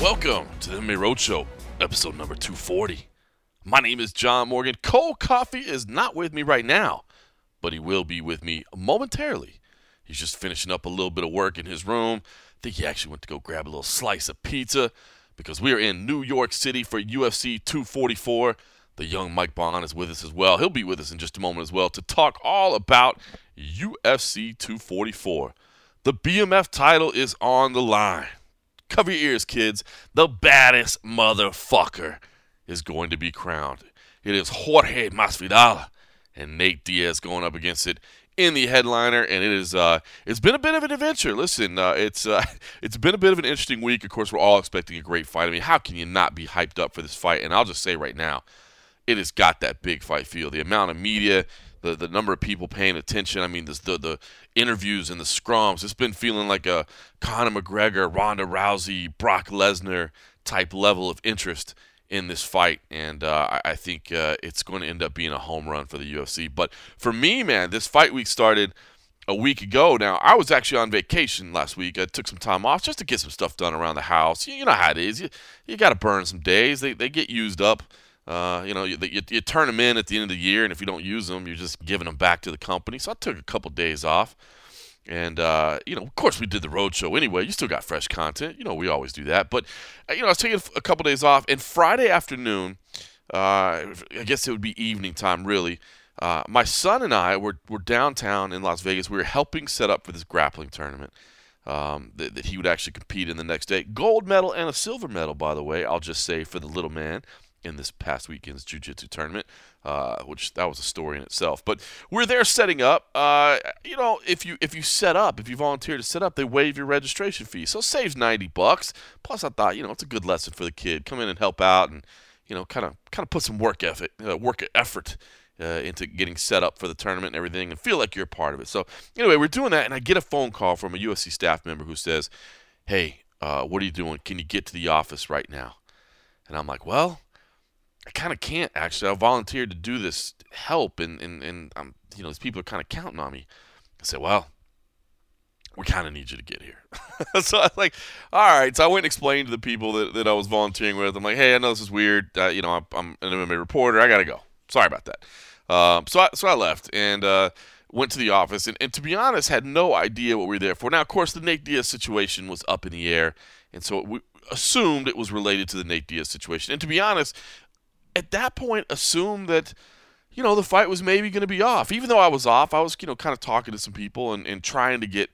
Welcome to the MMA Roadshow, episode number 240. My name is John Morgan. Cole Coffey is not with me right now, but he will be with me momentarily. He's just finishing up a little bit of work in his room. I think he actually went to go grab a little slice of pizza because we are in New York City for UFC 244. The young Mike Bond is with us as well. He'll be with us in just a moment as well to talk all about UFC 244. The BMF title is on the line. Cover your ears, kids. The baddest motherfucker is going to be crowned. It is Jorge Masvidal and Nate Diaz going up against it in the headliner, and it is, it's been a bit of an adventure. Listen, it's been a bit of an interesting week. Of course, we're all expecting a great fight. I mean, how can you not be hyped up for this fight? And I'll just say right now, it has got that big fight feel. The amount of media, the number of people paying attention, I mean, the interviews and the scrums, it's been feeling like a Conor McGregor, Ronda Rousey, Brock Lesnar type level of interest in this fight, and I think it's going to end up being a home run for the UFC. But for me, man, this fight week started a week ago. Now, I was actually on vacation last week. I took some time off just to get some stuff done around the house. You know how it is. You got to burn some days. They get used up. You know, you turn them in at the end of the year, and if you don't use them, you're just giving them back to the company. So I took a couple days off. And, you know, of course we did the roadshow anyway. You still got fresh content. You know, we always do that. But, you know, I was taking a couple days off. And Friday afternoon, I guess it would be evening time, really, my son and I were downtown in Las Vegas. We were helping set up for this grappling tournament that he would actually compete in the next day. Gold medal and a silver medal, by the way, I'll just say, for the little man in this past weekend's jiu-jitsu tournament, which that was a story in itself. But we're there setting up. You know, if you set up, if you volunteer to set up, they waive your registration fee. So it saves $90. Plus, I thought, you know, it's a good lesson for the kid. Come in and help out, and you know, kind of put some work effort into getting set up for the tournament and everything, and feel like you're a part of it. So anyway, we're doing that, and I get a phone call from a UFC staff member who says, "Hey, what are you doing? Can you get to the office right now?" And I'm like, "Well, I kind of can't, actually. I volunteered to do this help, and I'm, you know, these people are kind of counting on me." I said, "Well, we kind of need you to get here." So I was like, all right. So I went and explained to the people that I was volunteering with. I'm like, "Hey, I know this is weird. You know, I'm an MMA reporter. I got to go. Sorry about that." So I left and went to the office. And to be honest, had no idea what we were there for. Now, of course, the Nate Diaz situation was up in the air. And so we assumed it was related to the Nate Diaz situation. And to be honest, at that point, assume that, you know, the fight was maybe going to be off. Even though I was off, I was, you know, kind of talking to some people and trying to get,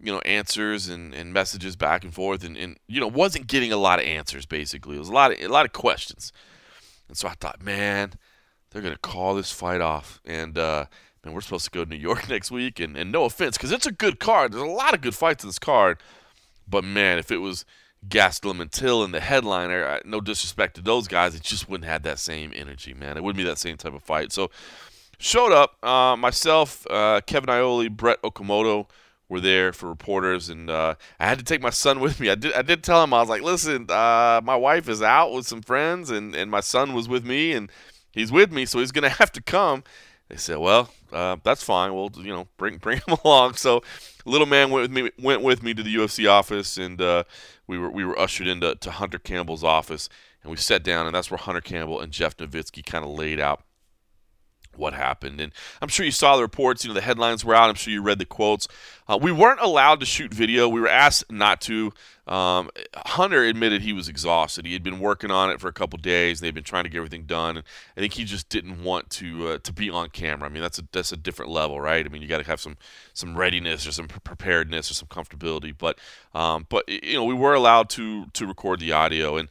you know, answers and messages back and forth, and you know, wasn't getting a lot of answers. Basically, it was a lot of questions, and so I thought, man, they're going to call this fight off, and we're supposed to go to New York next week, and no offense, because it's a good card. There's a lot of good fights in this card, but man, if it was Gastelum and Till in the headliner, no disrespect to those guys, it just wouldn't have that same energy, man. It wouldn't be that same type of fight. So showed up, myself, Kevin Ioli, Brett Okamoto were there for reporters, and I had to take my son with me. I did tell him, I was like, "Listen, my wife is out with some friends, and my son was with me, and he's with me, so he's going to have to come." They said, "Well, that's fine. We'll, you know, bring him along." So little man went with me to the UFC office, and we were ushered into Hunter Campbell's office, and we sat down, and that's where Hunter Campbell and Jeff Novitzky kind of laid out what happened. And I'm sure you saw the reports. You know, the headlines were out. I'm sure you read the quotes. We weren't allowed to shoot video. We were asked not to. Hunter admitted he was exhausted. He had been working on it for a couple days. They'd been trying to get everything done. And I think he just didn't want to be on camera. I mean, that's a different level, right? I mean, you got to have some readiness or some preparedness or some comfortability. But you know, we were allowed to record the audio. And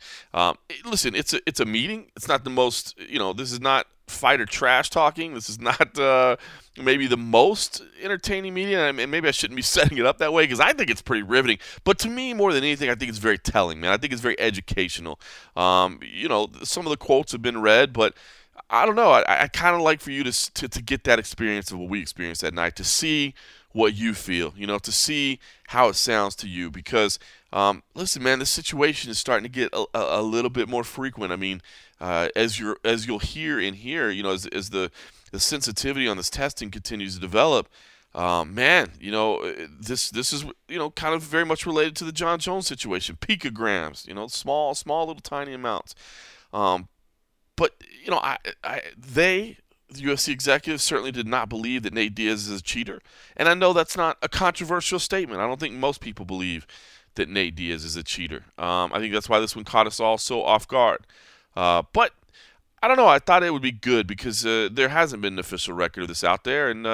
listen, it's a meeting. It's not the most, you know, this is not fighter trash talking. This is not maybe the most entertaining media, and maybe I shouldn't be setting it up that way because I think it's pretty riveting. But to me, more than anything, I think it's very telling, man. I think it's very educational. You know, some of the quotes have been read, but I don't know. I kind of like for you to get that experience of what we experienced that night, to see what you feel, you know, to see how it sounds to you. Because, listen, man, this situation is starting to get a little bit more frequent. I mean, as you'll hear in here, you know, as the sensitivity on this testing continues to develop, man, you know, this is, you know, kind of very much related to the John Jones situation. Picograms, you know, small little tiny amounts. But, you know, the UFC executives certainly did not believe that Nate Diaz is a cheater. And I know that's not a controversial statement. I don't think most people believe that Nate Diaz is a cheater. I think that's why this one caught us all so off guard. But I don't know. I thought it would be good because there hasn't been an official record of this out there. And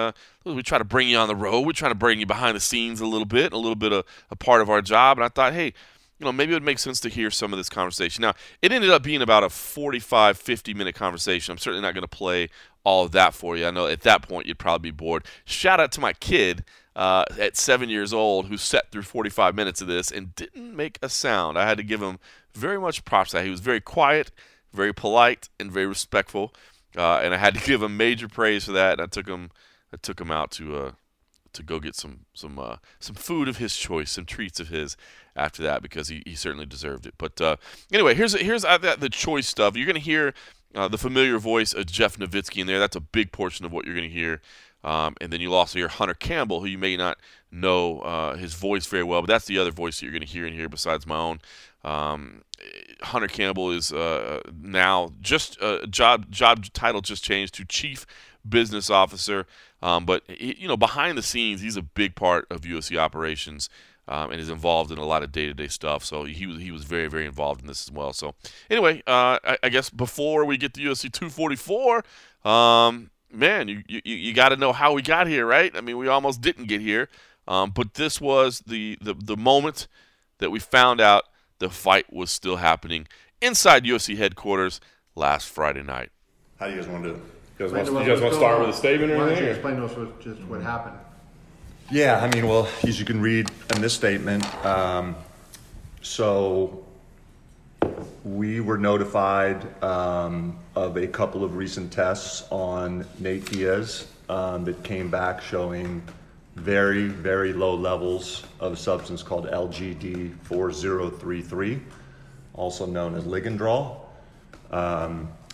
we try to bring you on the road. We're trying to bring you behind the scenes a little bit of a part of our job. And I thought, hey, you know, maybe it would make sense to hear some of this conversation. Now, it ended up being about a 45, 50-minute conversation. I'm certainly not going to play all of that for you. I know at that point you'd probably be bored. Shout out to my kid at 7 years old who sat through 45 minutes of this and didn't make a sound. I had to give him very much props. He was very quiet, very polite, and very respectful. And I had to give him major praise for that. And I took him out to go get some food of his choice, some treats of his after that, because he certainly deserved it. But anyway, here's the choice stuff. You're going to hear the familiar voice of Jeff Novitzky in there. That's a big portion of what you're going to hear. And then you'll also hear Hunter Campbell, who you may not know his voice very well, but that's the other voice that you're going to hear in here besides my own. Hunter Campbell is now just job title just changed to Chief Business Officer. But he, you know, behind the scenes, he's a big part of UFC operations and is involved in a lot of day-to-day stuff. So he was very, very involved in this as well. So anyway, I guess before we get to UFC 244, man, you got to know how we got here, right? I mean, we almost didn't get here, but this was the moment that we found out the fight was still happening inside UFC headquarters last Friday night. How do you guys want to do it? You guys want to start with a statement or anything? Explain to us just what happened. Yeah, I mean, well, as you can read in this statement, so we were notified of a couple of recent tests on Nate Diaz that came back showing very, very low levels of a substance called LGD4033, also known as ligandrol.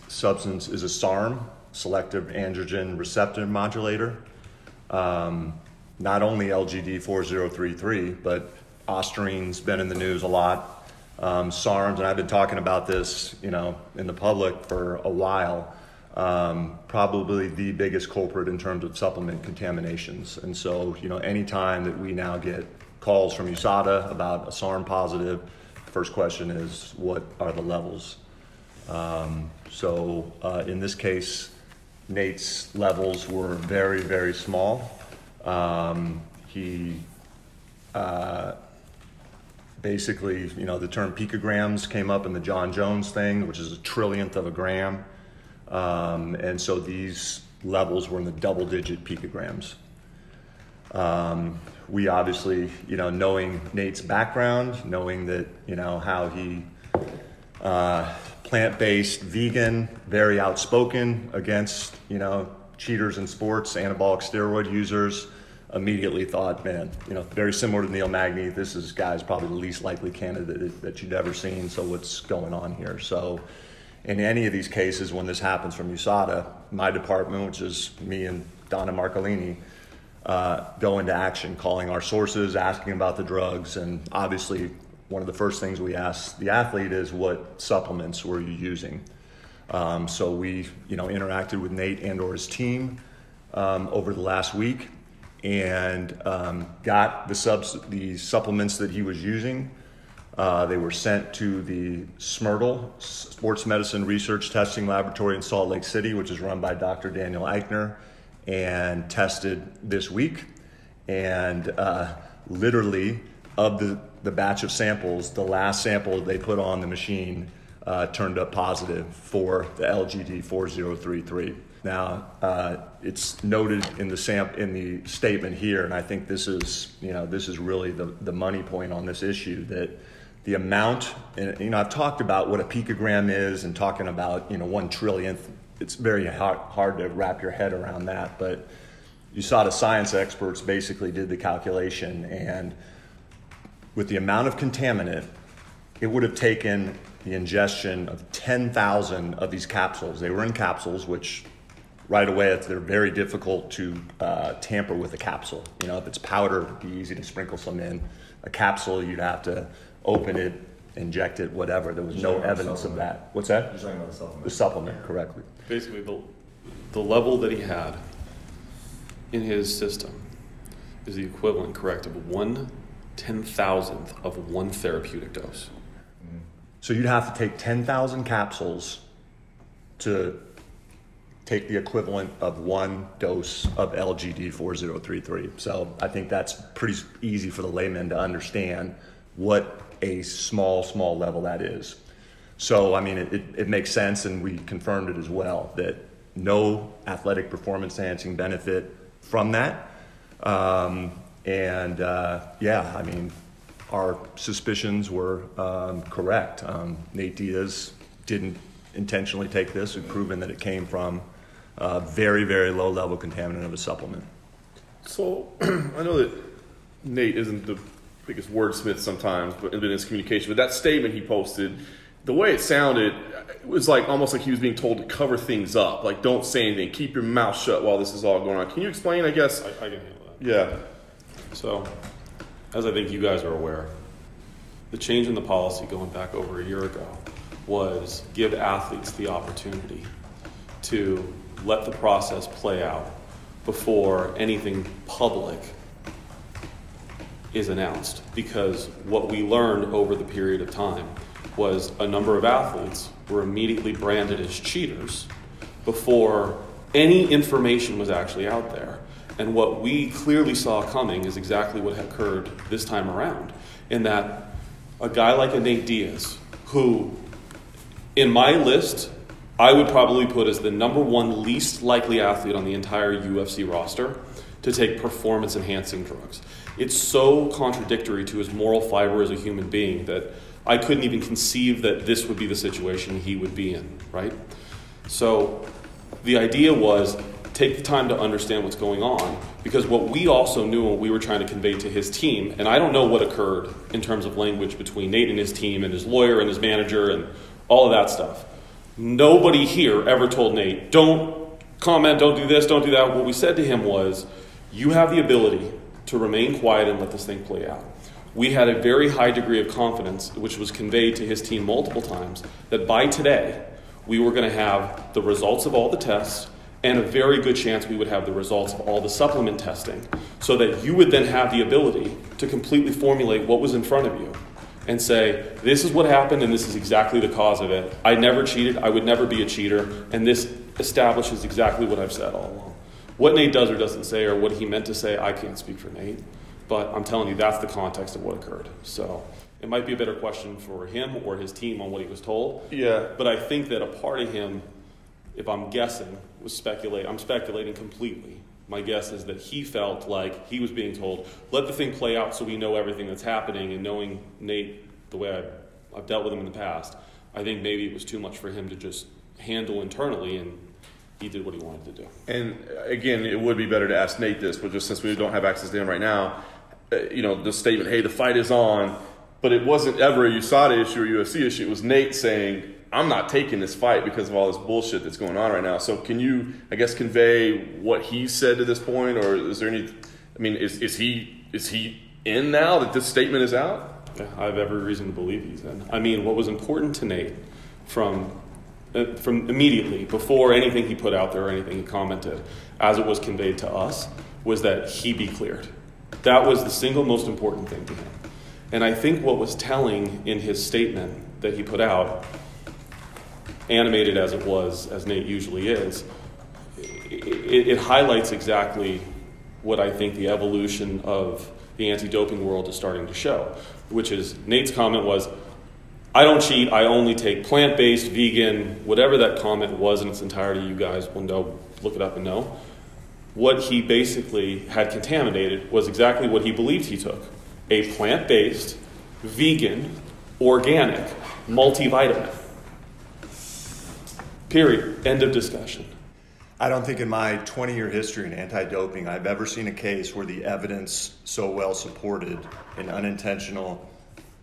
Substance is a SARM, selective androgen receptor modulator. Not only LGD4033, but Ostarine's been in the news a lot. SARMs, and I've been talking about this, you know, in the public for a while. Probably the biggest culprit in terms of supplement contaminations. And so, you know, anytime that we now get calls from USADA about a SARM positive, the first question is, what are the levels? In this case, Nate's levels were very, very small. He basically, you know, the term picograms came up in the John Jones thing, which is a trillionth of a gram. And so these levels were in the double-digit picograms. We obviously, you know, knowing Nate's background, knowing that, you know, how he plant-based, vegan, very outspoken against, you know, cheaters in sports, anabolic steroid users, immediately thought, man, you know, very similar to Neil Magny, this is guy's probably the least likely candidate that you've ever seen. So what's going on here? So in any of these cases, when this happens from USADA, my department, which is me and Donna Marcolini, go into action, calling our sources, asking about the drugs. And obviously, one of the first things we ask the athlete is, what supplements were you using? So we, you know, interacted with Nate and or his team over the last week, and got the supplements that he was using. They were sent to the SMRTL, Sports Medicine Research Testing Laboratory in Salt Lake City, which is run by Dr. Daniel Eichner, and tested this week. And literally, of the batch of samples, the last sample they put on the machine turned up positive for the LGD4033. Now, it's noted in the statement here, and I think this is, you know, this is really the money point on this issue, that the amount, and, you know, I've talked about what a picogram is and talking about, you know, 1 trillionth. It's very hard to wrap your head around that, but you saw the science experts basically did the calculation, and with the amount of contaminant, it would have taken the ingestion of 10,000 of these capsules. They were in capsules, which right away, they're very difficult to tamper with a capsule. You know, if it's powder, it'd be easy to sprinkle some in. A capsule, you'd have to open it, inject it, whatever. There was no evidence of that. What's that? You're talking about the supplement. The supplement, correctly. Basically, the level that he had in his system is the equivalent, correct, of 1/10,000th of one therapeutic dose. So you'd have to take 10,000 capsules to take the equivalent of one dose of LGD4033. So I think that's pretty easy for the layman to understand what a small, small level that is. So, I mean, it makes sense, and we confirmed it as well, that no athletic performance enhancing benefit from that. I mean, our suspicions were correct. Nate Diaz didn't intentionally take this. We've proven that it came from a very, very low level contaminant of a supplement. So I know that Nate isn't the biggest wordsmith sometimes, but in his communication, but that statement he posted, the way it sounded, it was like almost like he was being told to cover things up, like don't say anything, keep your mouth shut while this is all going on. Can you explain, I guess? I can handle that. Yeah. So, as I think you guys are aware, the change in the policy going back over a year ago was give athletes the opportunity to let the process play out before anything public is announced. Because what we learned over the period of time was a number of athletes were immediately branded as cheaters before any information was actually out there. And what we clearly saw coming is exactly what occurred this time around, in that a guy like a Nate Diaz, who in my list, I would probably put as the number one least likely athlete on the entire UFC roster to take performance-enhancing drugs. It's so contradictory to his moral fiber as a human being that I couldn't even conceive that this would be the situation he would be in, right? So the idea was take the time to understand what's going on, because what we also knew and what we were trying to convey to his team, and I don't know what occurred in terms of language between Nate and his team and his lawyer and his manager and all of that stuff. Nobody here ever told Nate, don't comment, don't do this, don't do that. What we said to him was, you have the ability to remain quiet and let this thing play out. We had a very high degree of confidence, which was conveyed to his team multiple times, that by today, we were going to have the results of all the tests and a very good chance we would have the results of all the supplement testing, so that you would then have the ability to completely formulate what was in front of you and say, this is what happened and this is exactly the cause of it. I never cheated, I would never be a cheater, and this establishes exactly what I've said all along. What Nate does or doesn't say or what he meant to say, I can't speak for Nate, but I'm telling you that's the context of what occurred. So it might be a better question for him or his team on what he was told. Yeah. But I think that a part of him, if I'm guessing, was speculate. I'm speculating completely. My guess is that he felt like he was being told, let the thing play out so we know everything that's happening. And knowing Nate, the way I've dealt with him in the past, I think maybe it was too much for him to just handle internally, and he did what he wanted to do. And again, it would be better to ask Nate this, but just since we don't have access to him right now, you know, the statement, hey, the fight is on, but it wasn't ever a USADA issue or UFC issue. It was Nate saying, I'm not taking this fight because of all this bullshit that's going on right now. So can you, I guess, convey what he said to this point, or is there any, I mean, is he in now that this statement is out? Yeah, I have every reason to believe he's in. I mean, what was important to Nate from immediately, before anything he put out there or anything he commented, as it was conveyed to us, was that he be cleared. That was the single most important thing to him. And I think what was telling in his statement that he put out, animated as it was, as Nate usually is, it highlights exactly what I think the evolution of the anti-doping world is starting to show, which is Nate's comment was, I don't cheat, I only take plant-based, vegan, whatever that comment was in its entirety, you guys will know, look it up and know. What he basically had contaminated was exactly what he believed he took, a plant-based, vegan, organic, multivitamin. Period. End of discussion. I don't think in my 20-year history in anti-doping I've ever seen a case where the evidence so well supported an unintentional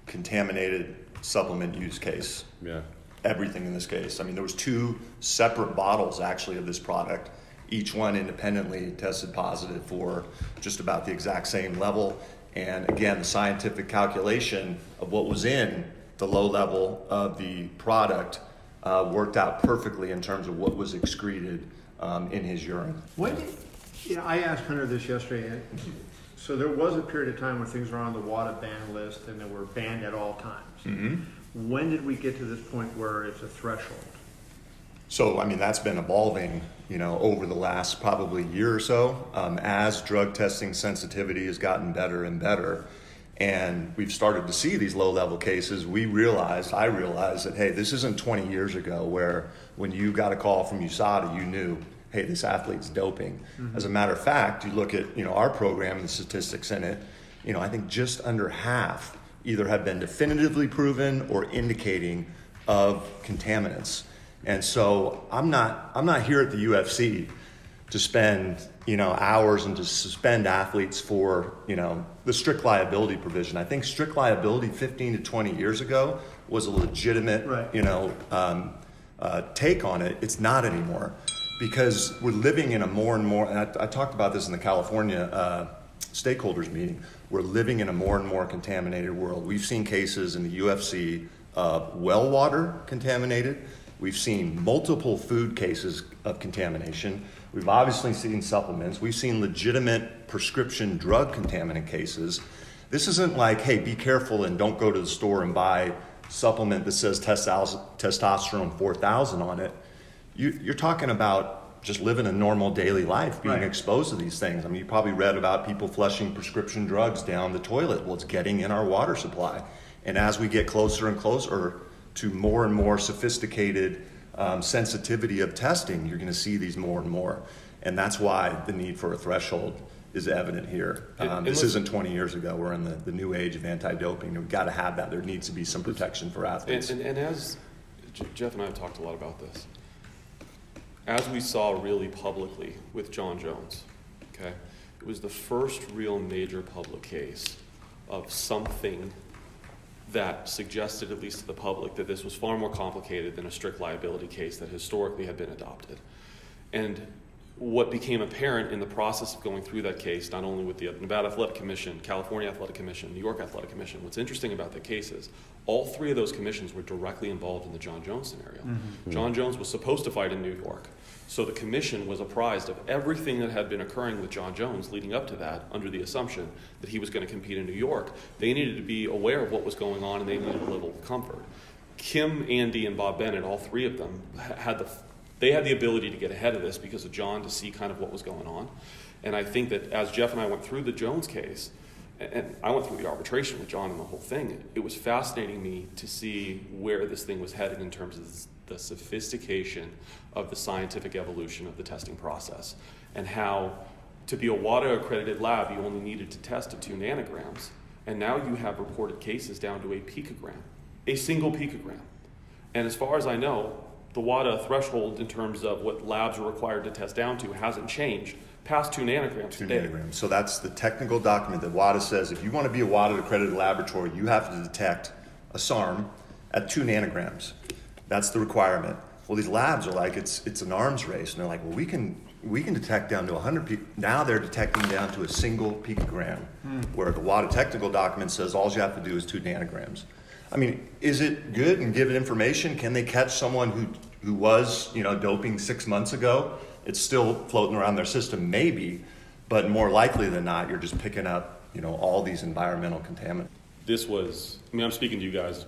contaminated supplement use case. Yeah. Everything in this case. I mean, there was two separate bottles actually of this product. Each one independently tested positive for just about the exact same level. And again, the scientific calculation of what was in the low level of the product worked out perfectly in terms of what was excreted in his urine. I asked Hunter this yesterday. So there was a period of time where things were on the WADA ban list and they were banned at all times. Mm-hmm. When did we get to this point where it's a threshold? So, I mean, that's been evolving, over the last probably year or so, as drug testing sensitivity has gotten better and better. And we've started to see these low-level cases. I realized that, hey, this isn't 20 years ago where when you got a call from USADA, you knew, hey, this athlete's doping. Mm-hmm. As a matter of fact, you look at, our program and the statistics in it, I think just under half either have been definitively proven or indicating of contaminants. And so I'm not here at the UFC to spend, hours and to suspend athletes for, the strict liability provision. I think strict liability 15 to 20 years ago was a legitimate, right, take on it. It's not anymore because we're living in a more and more, and I talked about this in the California stakeholders meeting, we're living in a more and more contaminated world. We've seen cases in the UFC of well water contaminated. We've seen multiple food cases of contamination. We've obviously seen supplements. We've seen legitimate prescription drug contaminant cases. This isn't like, hey, be careful and don't go to the store and buy supplement that says testosterone 4,000 on it. You're talking about just living a normal daily life, being right, exposed to these things. I mean, you probably read about people flushing prescription drugs down the toilet. Well, it's getting in our water supply. And as we get closer and closer to more and more sophisticated sensitivity of testing, you're going to see these more and more. And that's why the need for a threshold is evident here. This isn't 20 years ago. We're in the new age of anti-doping. We've got to have that. There needs to be some protection for athletes. And as Jeff and I have talked a lot about this, as we saw really publicly with John Jones, okay, it was the first real major public case of something that suggested, at least to the public, that this was far more complicated than a strict liability case that historically had been adopted. And what became apparent in the process of going through that case, not only with the Nevada Athletic Commission, California Athletic Commission, New York Athletic Commission, what's interesting about that case is all three of those commissions were directly involved in the John Jones scenario. Mm-hmm. John Jones was supposed to fight in New York, so the commission was apprised of everything that had been occurring with John Jones leading up to that, under the assumption that he was going to compete in New York. They needed to be aware of what was going on, and they needed a level of comfort. Kim, Andy, and Bob Bennett, all three of them, had the ability to get ahead of this because of John, to see kind of what was going on. And I think that as Jeff and I went through the Jones case, and I went through the arbitration with John and the whole thing, it was fascinating me to see where this thing was headed in terms of the sophistication of the scientific evolution of the testing process, and how to be a WADA-accredited lab, you only needed to test at 2 nanograms, and now you have reported cases down to a single picogram. And as far as I know, the WADA threshold in terms of what labs are required to test down to hasn't changed past 2 nanograms today. So that's the technical document that WADA says, if you want to be a WADA-accredited laboratory, you have to detect a SARM at 2 nanograms. That's the requirement. Well, these labs are like, it's an arms race. And they're like, well, we can detect down to 100 people. Now they're detecting down to a single picogram, where the WADA technical document says all you have to do is 2 nanograms. I mean, is it good and give it information? Can they catch someone who was, doping 6 months ago? It's still floating around their system, maybe. But more likely than not, you're just picking up, all these environmental contaminants. I'm speaking to you guys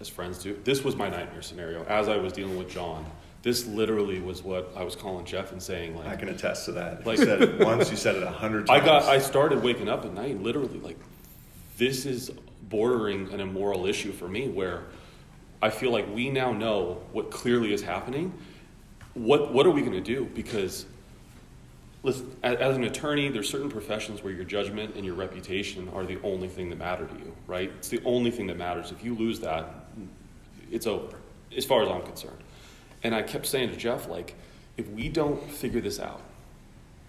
as friends do. This was my nightmare scenario as I was dealing with John. This literally was what I was calling Jeff and saying, like, I can attest to that. Like, you said it once, you said it 100 times. I started waking up at night literally like, this is bordering an immoral issue for me, where I feel like we now know what clearly is happening. What are we going to do? Because listen, as an attorney, there's certain professions where your judgment and your reputation are the only thing that matter to you, right? It's the only thing that matters. If you lose that, it's over, as far as I'm concerned. And I kept saying to Jeff, like, if we don't figure this out,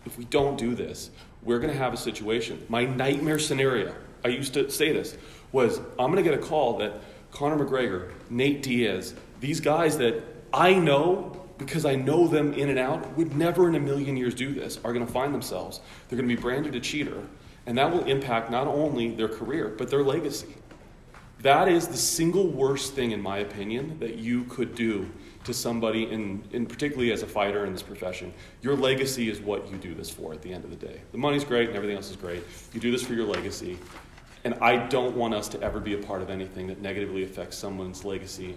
if we don't do this, we're going to have a situation. My nightmare scenario, I used to say this, was I'm going to get a call that Conor McGregor, Nate Diaz, these guys that I know because I know them in and out would never in a million years do this, are going to find themselves. They're going to be branded a cheater, and that will impact not only their career, but their legacy. That is the single worst thing, in my opinion, that you could do to somebody, in particularly as a fighter in this profession. Your legacy is what you do this for at the end of the day. The money's great and everything else is great. You do this for your legacy. And I don't want us to ever be a part of anything that negatively affects someone's legacy,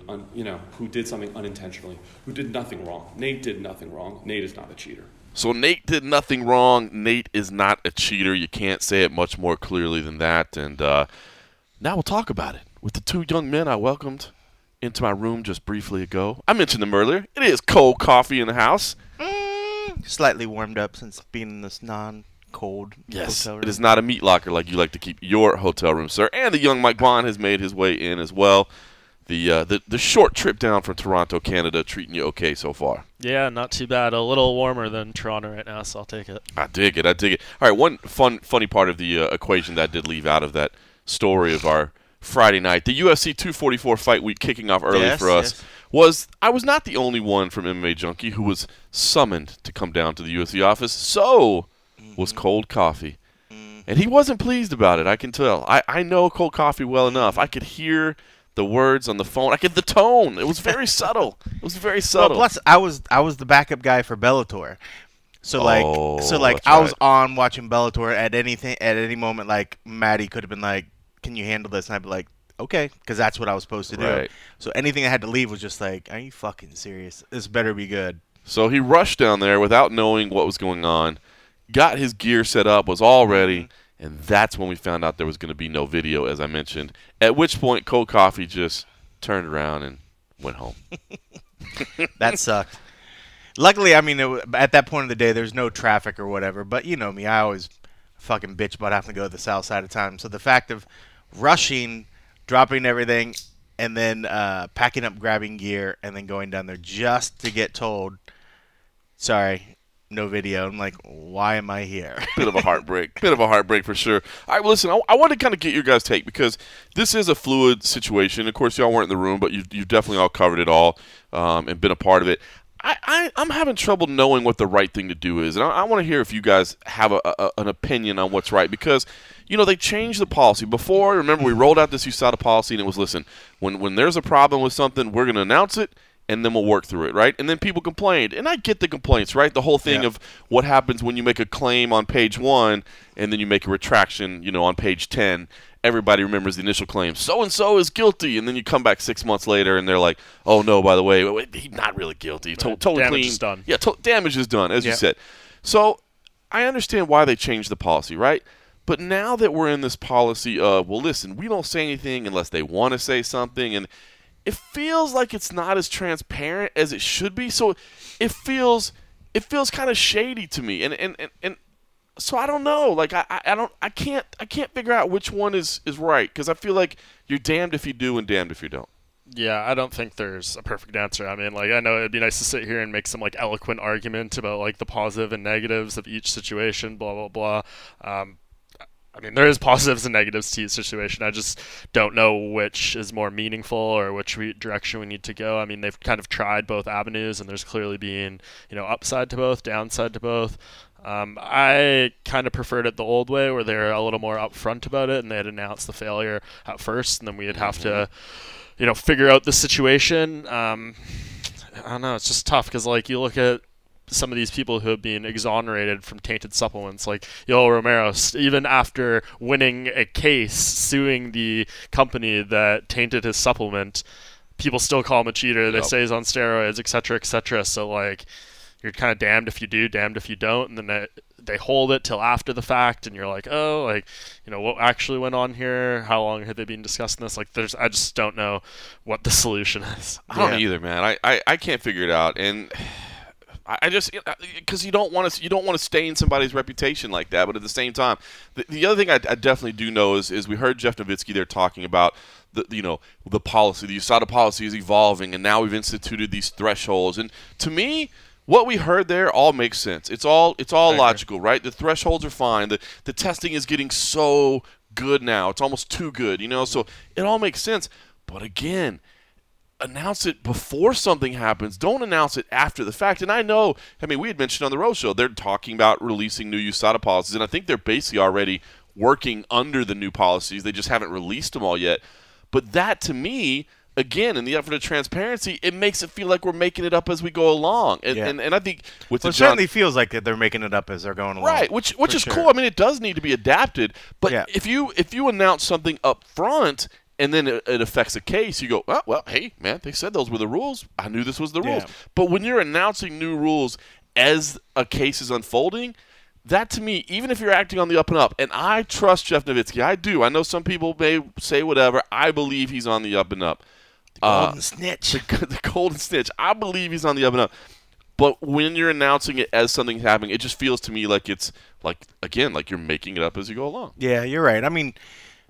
who did something unintentionally, who did nothing wrong. Nate did nothing wrong. Nate is not a cheater. So Nate did nothing wrong. Nate is not a cheater. You can't say it much more clearly than that. And now we'll talk about it with the two young men I welcomed into my room just briefly ago. I mentioned them earlier. It is cold coffee in the house. Slightly warmed up since being in this cold hotel room. It is not a meat locker like you like to keep your hotel room, sir. And the young Mike Bond has made his way in as well. The short trip down from Toronto, Canada, treating you okay so far? Yeah, not too bad. A little warmer than Toronto right now, so I'll take it. I dig it. All right, one funny part of the equation that I did leave out of that story of our Friday night, the UFC 244 fight week kicking off early for us, was I was not the only one from MMA Junkie who was summoned to come down to the UFC office. So was Cold Coffee. And he wasn't pleased about it, I can tell. I know Cold Coffee well enough. I could hear the words on the phone. I could the tone. It was very subtle. Well, plus I was the backup guy for Bellator. So I was on watching Bellator at any moment like Maddie could have been like, "Can you handle this?" And I'd be like, "Okay," because that's what I was supposed to do. Right. So anything I had to leave was just like, "Are you fucking serious? This better be good." So he rushed down there without knowing what was going on. Got his gear set up, was all ready, and that's when we found out there was going to be no video, as I mentioned, at which point Cold Coffee just turned around and went home. That sucked. Luckily, I mean, at that point of the day, there's no traffic or whatever, but you know me, I always fucking bitch about having to go to the south side of town. So the fact of rushing, dropping everything, and then packing up, grabbing gear, and then going down there just to get told, sorry, no video. I'm like, why am I here? Bit of a heartbreak for sure. All right, well, listen, I want to kind of get your guys' take because this is a fluid situation. Of course, y'all weren't in the room, but you definitely all covered it all and been a part of it. I'm having trouble knowing what the right thing to do is, and I want to hear if you guys have an opinion on what's right because, you know, they changed the policy. Before, remember, we rolled out this USADA policy, and it was, listen, when there's a problem with something, we're going to announce it, and then we'll work through it, right? And then people complained. And I get the complaints, right? The whole thing of what happens when you make a claim on page 1 and then you make a retraction, on page 10. Everybody remembers the initial claim. So-and-so is guilty. And then you come back 6 months later and they're like, oh, no, by the way, he's not really guilty. Totally clean. Damage is done. Yeah, damage is done, as you said. So I understand why they changed the policy, right? But now that we're in this policy of, well, listen, we don't say anything unless they want to say something, and it feels like it's not as transparent as it should be. So it feels kind of shady to me. And so I don't know. Like I can't figure out which one is right because I feel like you're damned if you do and damned if you don't. Yeah, I don't think there's a perfect answer. I mean, like, I know it'd be nice to sit here and make some, like, eloquent argument about, like, the positive and negatives of each situation, blah, blah, blah. I mean, there is positives and negatives to each situation. I just don't know which is more meaningful or which direction we need to go. I mean, they've kind of tried both avenues, and there's clearly being, upside to both, downside to both. I kind of preferred it the old way where they're a little more upfront about it, and they had announced the failure at first, and then we'd have to, figure out the situation. I don't know. It's just tough because, like, you look at some of these people who have been exonerated from tainted supplements, like Yoel Romero, even after winning a case suing the company that tainted his supplement, people still call him a cheater. They say he's on steroids, et cetera, et cetera. So, like, you're kind of damned if you do, damned if you don't. And then they hold it till after the fact, and you're like, oh, like, what actually went on here? How long had they been discussing this? Like, I just don't know what the solution is. I don't either, man. I can't figure it out. And I just – because you don't want to stain somebody's reputation like that. But at the same time, the other thing I definitely do know is we heard Jeff Novitzky there talking about, the policy. The USADA policy is evolving, and now we've instituted these thresholds. And to me, what we heard there all makes sense. It's all logical, right? The thresholds are fine. The testing is getting so good now. It's almost too good, So it all makes sense. But again, announce it before something happens. Don't announce it after the fact. And I know, I mean, we had mentioned on the Road Show, they're talking about releasing new USADA policies, and I think they're basically already working under the new policies. They just haven't released them all yet. But that, to me, again, in the effort of transparency, it makes it feel like we're making it up as we go along. And, yeah. and I think with it certainly feels like they're making it up as they're going along. Right, which is cool. I mean, it does need to be adapted. But if you announce something up front – and then it affects a case. You go, oh, well, hey, man, they said those were the rules. I knew this was the rules. But when you're announcing new rules as a case is unfolding, that to me, even if you're acting on the up and up, and I trust Jeff Novitzky. I do. I know some people may say whatever. I believe he's on the up and up. The golden snitch. The golden snitch. I believe he's on the up and up. But when you're announcing it as something's happening, it just feels to me like it's, like you're making it up as you go along. Yeah, you're right. I mean,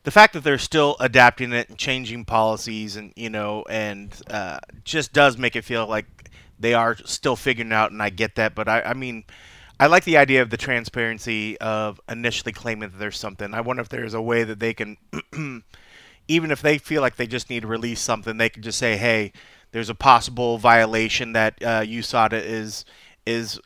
the fact that they're still adapting it and changing policies and, you know, and just does make it feel like they are still figuring out, and I get that. But, I mean, I like the idea of the transparency of initially claiming that there's something. I wonder if there's a way that they can, even if they feel like they just need to release something, they can just say, hey, there's a possible violation that USADA is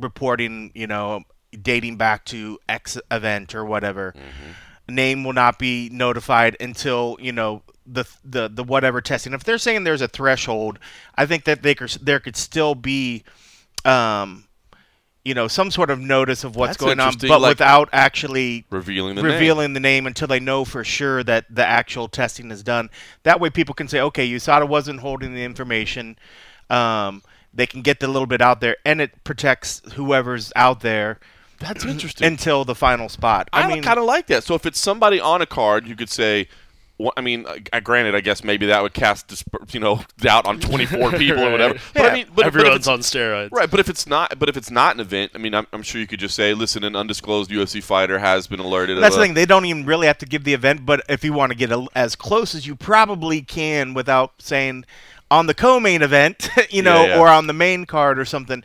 reporting, you know, dating back to X event or whatever. Mm-hmm. Name will not be notified until, you know, the whatever testing. If they're saying there's a threshold, I think that there could still be, you know, some sort of notice of what's going on, but like without actually revealing the name until they know for sure that the actual testing is done. That way, people can say, okay, USADA wasn't holding the information. They can get the little bit out there, and it protects whoever's out there. That's interesting. Until the final spot. I mean, kind of like that. So if it's somebody on a card, you could say, well, I mean, granted, I guess maybe that would cast, you know, doubt on 24 people or whatever. But yeah. I mean, everyone's on steroids, right? But if it's not an event, I mean, I'm sure you could just say, listen, an undisclosed UFC fighter has been alerted. That's the thing; they don't even really have to give the event. But if you want to get as close as you probably can without saying on the co-main event, you know, or on the main card or something.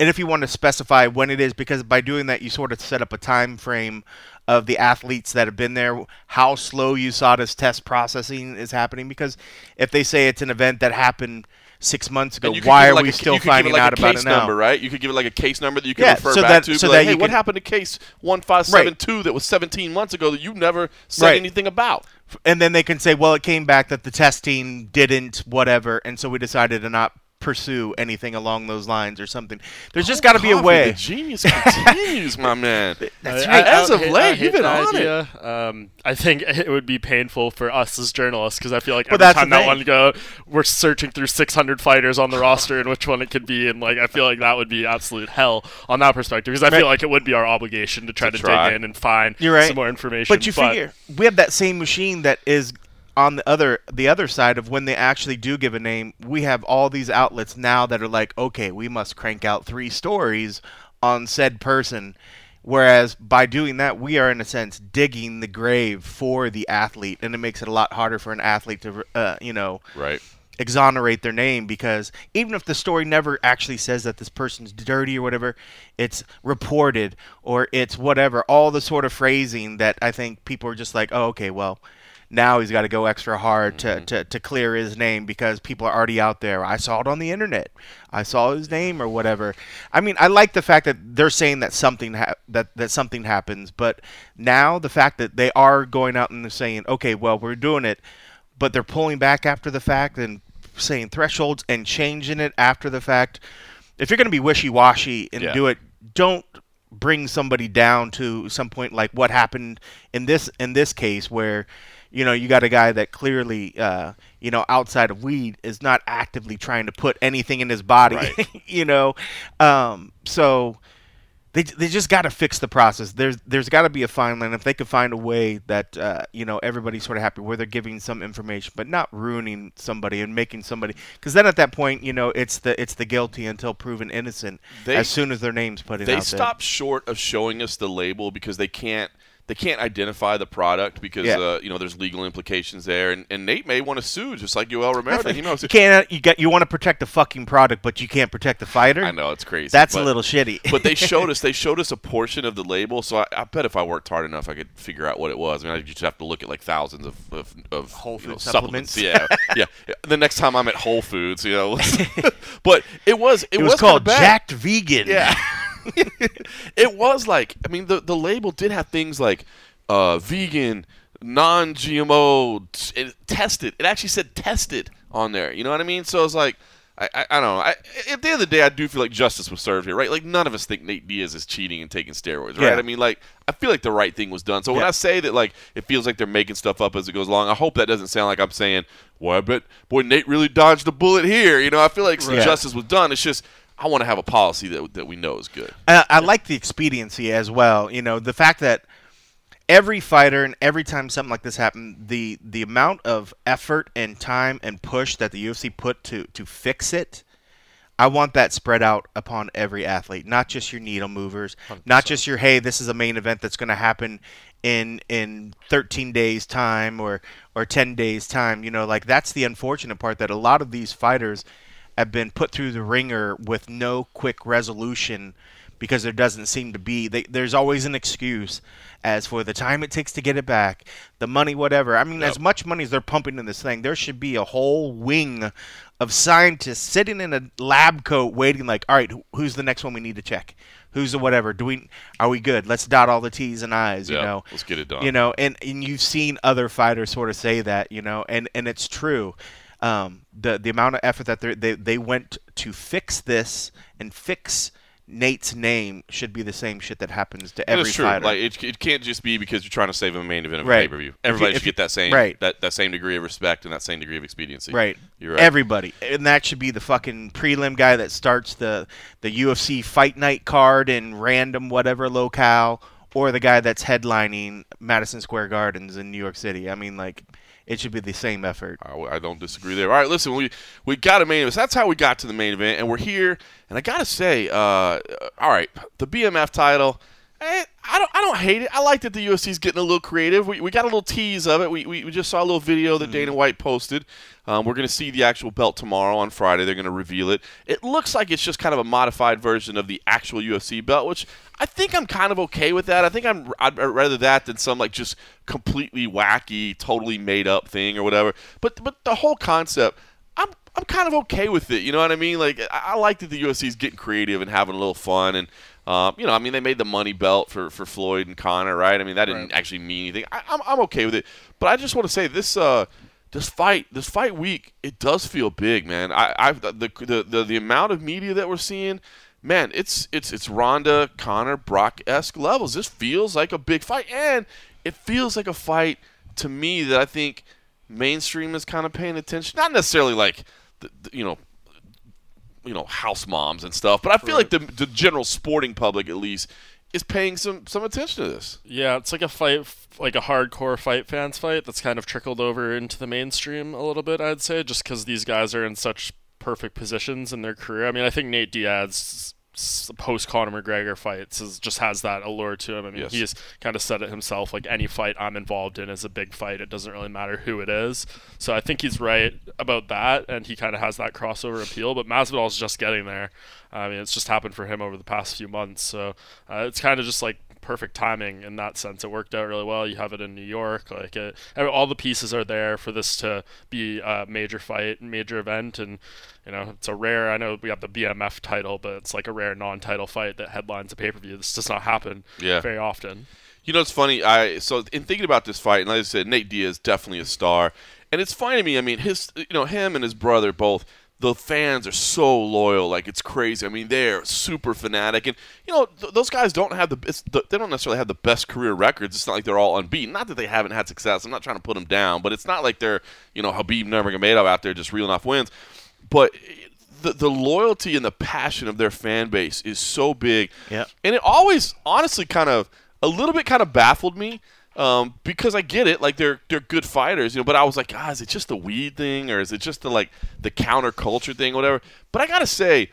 And if you want to specify when it is, because by doing that, you sort of set up a time frame of the athletes that have been there, how slow USADA's test processing is happening. Because if they say it's an event that happened 6 months ago, why are we still finding out about it now? Right? You could give it like a case number that you can refer back to. So that, hey, what happened to case 1572 that was 17 months ago that you never said anything about? And then they can say, well, it came back that the testing didn't whatever, and so we decided to not pursue anything along those lines or something. There's just got to be a way. The genius continues, my man. That's right. As of late, you've been on it. I think it would be painful for us as journalists because I feel like every time that one go, we're searching through 600 fighters on the roster and which one it could be, and like I feel like that would be absolute hell on that perspective because I feel like it would be our obligation to try to dig in and find some more information. But figure we have that same machine that is on the other side of when they actually do give a name. We have all these outlets now that are like, okay, we must crank out 3 stories on said person. Whereas by doing that, we are in a sense digging the grave for the athlete, and it makes it a lot harder for an athlete to, exonerate their name, because even if the story never actually says that this person's dirty or whatever, it's reported or it's whatever. All the sort of phrasing that I think people are just like, oh, okay, well, now he's got to go extra hard to clear his name because people are already out there. I saw it on the internet. I saw his name or whatever. I mean, I like the fact that they're saying that that something happens, but now the fact that they are going out and they're saying, okay, well, we're doing it, but they're pulling back after the fact and saying thresholds and changing it after the fact. If you're going to be wishy-washy and do it, don't bring somebody down to some point like what happened in this case where – you know, you got a guy that clearly, you know, outside of weed is not actively trying to put anything in his body, you know. So they just got to fix the process. There's got to be a fine line. If they could find a way that, you know, everybody's sort of happy where they're giving some information but not ruining somebody and making somebody. Because then at that point, you know, it's the guilty until proven innocent as soon as their name's put in out there. They stop short of showing us the label because they can't. they can't identify the product because you know, there's legal implications there, and Nate may want to sue just like Yoel Romero. He knows you want to protect the fucking product, but you can't protect the fighter. I know, it's crazy. That's a little shitty. But they showed us a portion of the label, so I bet if I worked hard enough, I could figure out what it was. I mean, I just have to look at like thousands of Whole Foods supplements. Yeah. The next time I'm at Whole Foods, you know. But it was called Jacked Vegan. Yeah. It was like, I mean, the label did have things like vegan, non-GMO, tested. It actually said tested on there. You know what I mean? So I was like, I don't know. At the end of the day, I do feel like justice was served here, right? Like, none of us think Nate Diaz is cheating and taking steroids, right? Yeah. I mean, like, I feel like the right thing was done. So when I say that, like, it feels like they're making stuff up as it goes along, I hope that doesn't sound like I'm saying, well, I bet, boy, Nate really dodged a bullet here. You know, I feel like justice was done. It's just, I want to have a policy that we know is good. I like the expediency as well. You know, the fact that every fighter and every time something like this happened, the amount of effort and time and push that the UFC put to fix it, I want that spread out upon every athlete, not just your needle movers, 100%. Not just your, hey, this is a main event that's going to happen in 13 days' time or 10 days' time. You know, like, that's the unfortunate part, that a lot of these fighters – have been put through the ringer with no quick resolution because there doesn't seem to be. There's always an excuse as for the time it takes to get it back, the money, whatever. I mean, as much money as they're pumping in this thing, there should be a whole wing of scientists sitting in a lab coat waiting like, all right, who's the next one we need to check? Who's the whatever? Are we good? Let's dot all the T's and I's, you know. Let's get it done. You know, and you've seen other fighters sort of say that, you know, and it's true. The amount of effort that they went to fix this and fix Nate's name should be the same shit that happens to every fighter. Like, it can't just be because you're trying to save a main event of a pay-per-view. Everybody should get that same that same degree of respect and that same degree of expediency. Right. You're right. Everybody. And that should be the fucking prelim guy that starts the UFC fight night card in random whatever locale, or the guy that's headlining Madison Square Gardens in New York City. I mean, like, it should be the same effort. I don't disagree there. All right, listen, we got a main event. So that's how we got to the main event, and we're here. And I gotta say, all right, the BMF title. I don't hate it. I like that the UFC's getting a little creative. We got a little tease of it. We just saw a little video that Dana White posted. We're going to see the actual belt tomorrow on Friday. They're going to reveal it. It looks like it's just kind of a modified version of the actual UFC belt, which I think I'm kind of okay with that. I think I'd rather that than some like just completely wacky, totally made up thing or whatever. But the whole concept, I'm kind of okay with it. You know what I mean? Like, I like that the UFC's getting creative and having a little fun and. You know, I mean, they made the money belt for Floyd and Conor, right? I mean, that didn't actually mean anything. I'm okay with it, but I just want to say this fight week, it does feel big, man. The amount of media that we're seeing, man, it's Ronda, Conor, Brock-esque levels. This feels like a big fight, and it feels like a fight to me that I think mainstream is kind of paying attention. Not necessarily like you know, house moms and stuff. But I feel like the general sporting public, at least, is paying some attention to this. Yeah, it's like a fight, like a hardcore fight fans fight that's kind of trickled over into the mainstream a little bit, I'd say, just because these guys are in such perfect positions in their career. I mean, I think Nate Diaz post-Conor McGregor fights just has that allure to him. I mean, he's kind of said it himself, like, any fight I'm involved in is a big fight. It doesn't really matter who it is. So I think he's right about that, and he kind of has that crossover appeal. But Masvidal's just getting there. I mean, it's just happened for him over the past few months. So it's kind of just, like, perfect timing in that sense. It worked out really well. You have it in New York. Like, all the pieces are there for this to be a major fight, major event, and you know, it's a rare. I know we have the BMF title, but it's like a rare non-title fight that headlines a pay-per-view. This does not happen very often. You know, it's funny. So in thinking about this fight, and like I said, Nate Diaz definitely a star, and it's funny to me. I mean, him and his brother both. The fans are so loyal, like, it's crazy. I mean, they're super fanatic, and you know, those guys don't have they don't necessarily have the best career records. It's not like they're all unbeaten. Not that they haven't had success. I'm not trying to put them down, but it's not like they're, you know, Khabib Nurmagomedov out there just reeling off wins. But the loyalty and the passion of their fan base is so big, and it always, honestly, kind of a little bit kind of baffled me. Because I get it, like, they're good fighters, you know, but I was like, is it just the weed thing, or is it just the counterculture thing, whatever? But I gotta say,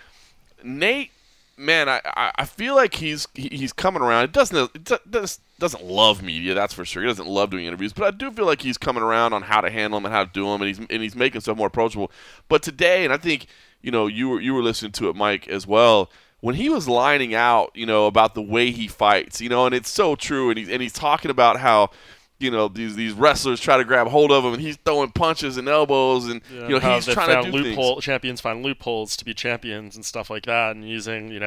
Nate man, I feel like he's coming around. It doesn't love media, that's for sure. He doesn't love doing interviews, but I do feel like he's coming around on how to handle them and how to do them, and he's making stuff more approachable. But today, and I think you were listening to it, Mike, as well. When he was lining out, about the way he fights, and it's so true, and he's talking about how, these wrestlers try to grab hold of him, and he's throwing punches and elbows, and he's trying to do things. Champions find loopholes to be champions and stuff like that, and using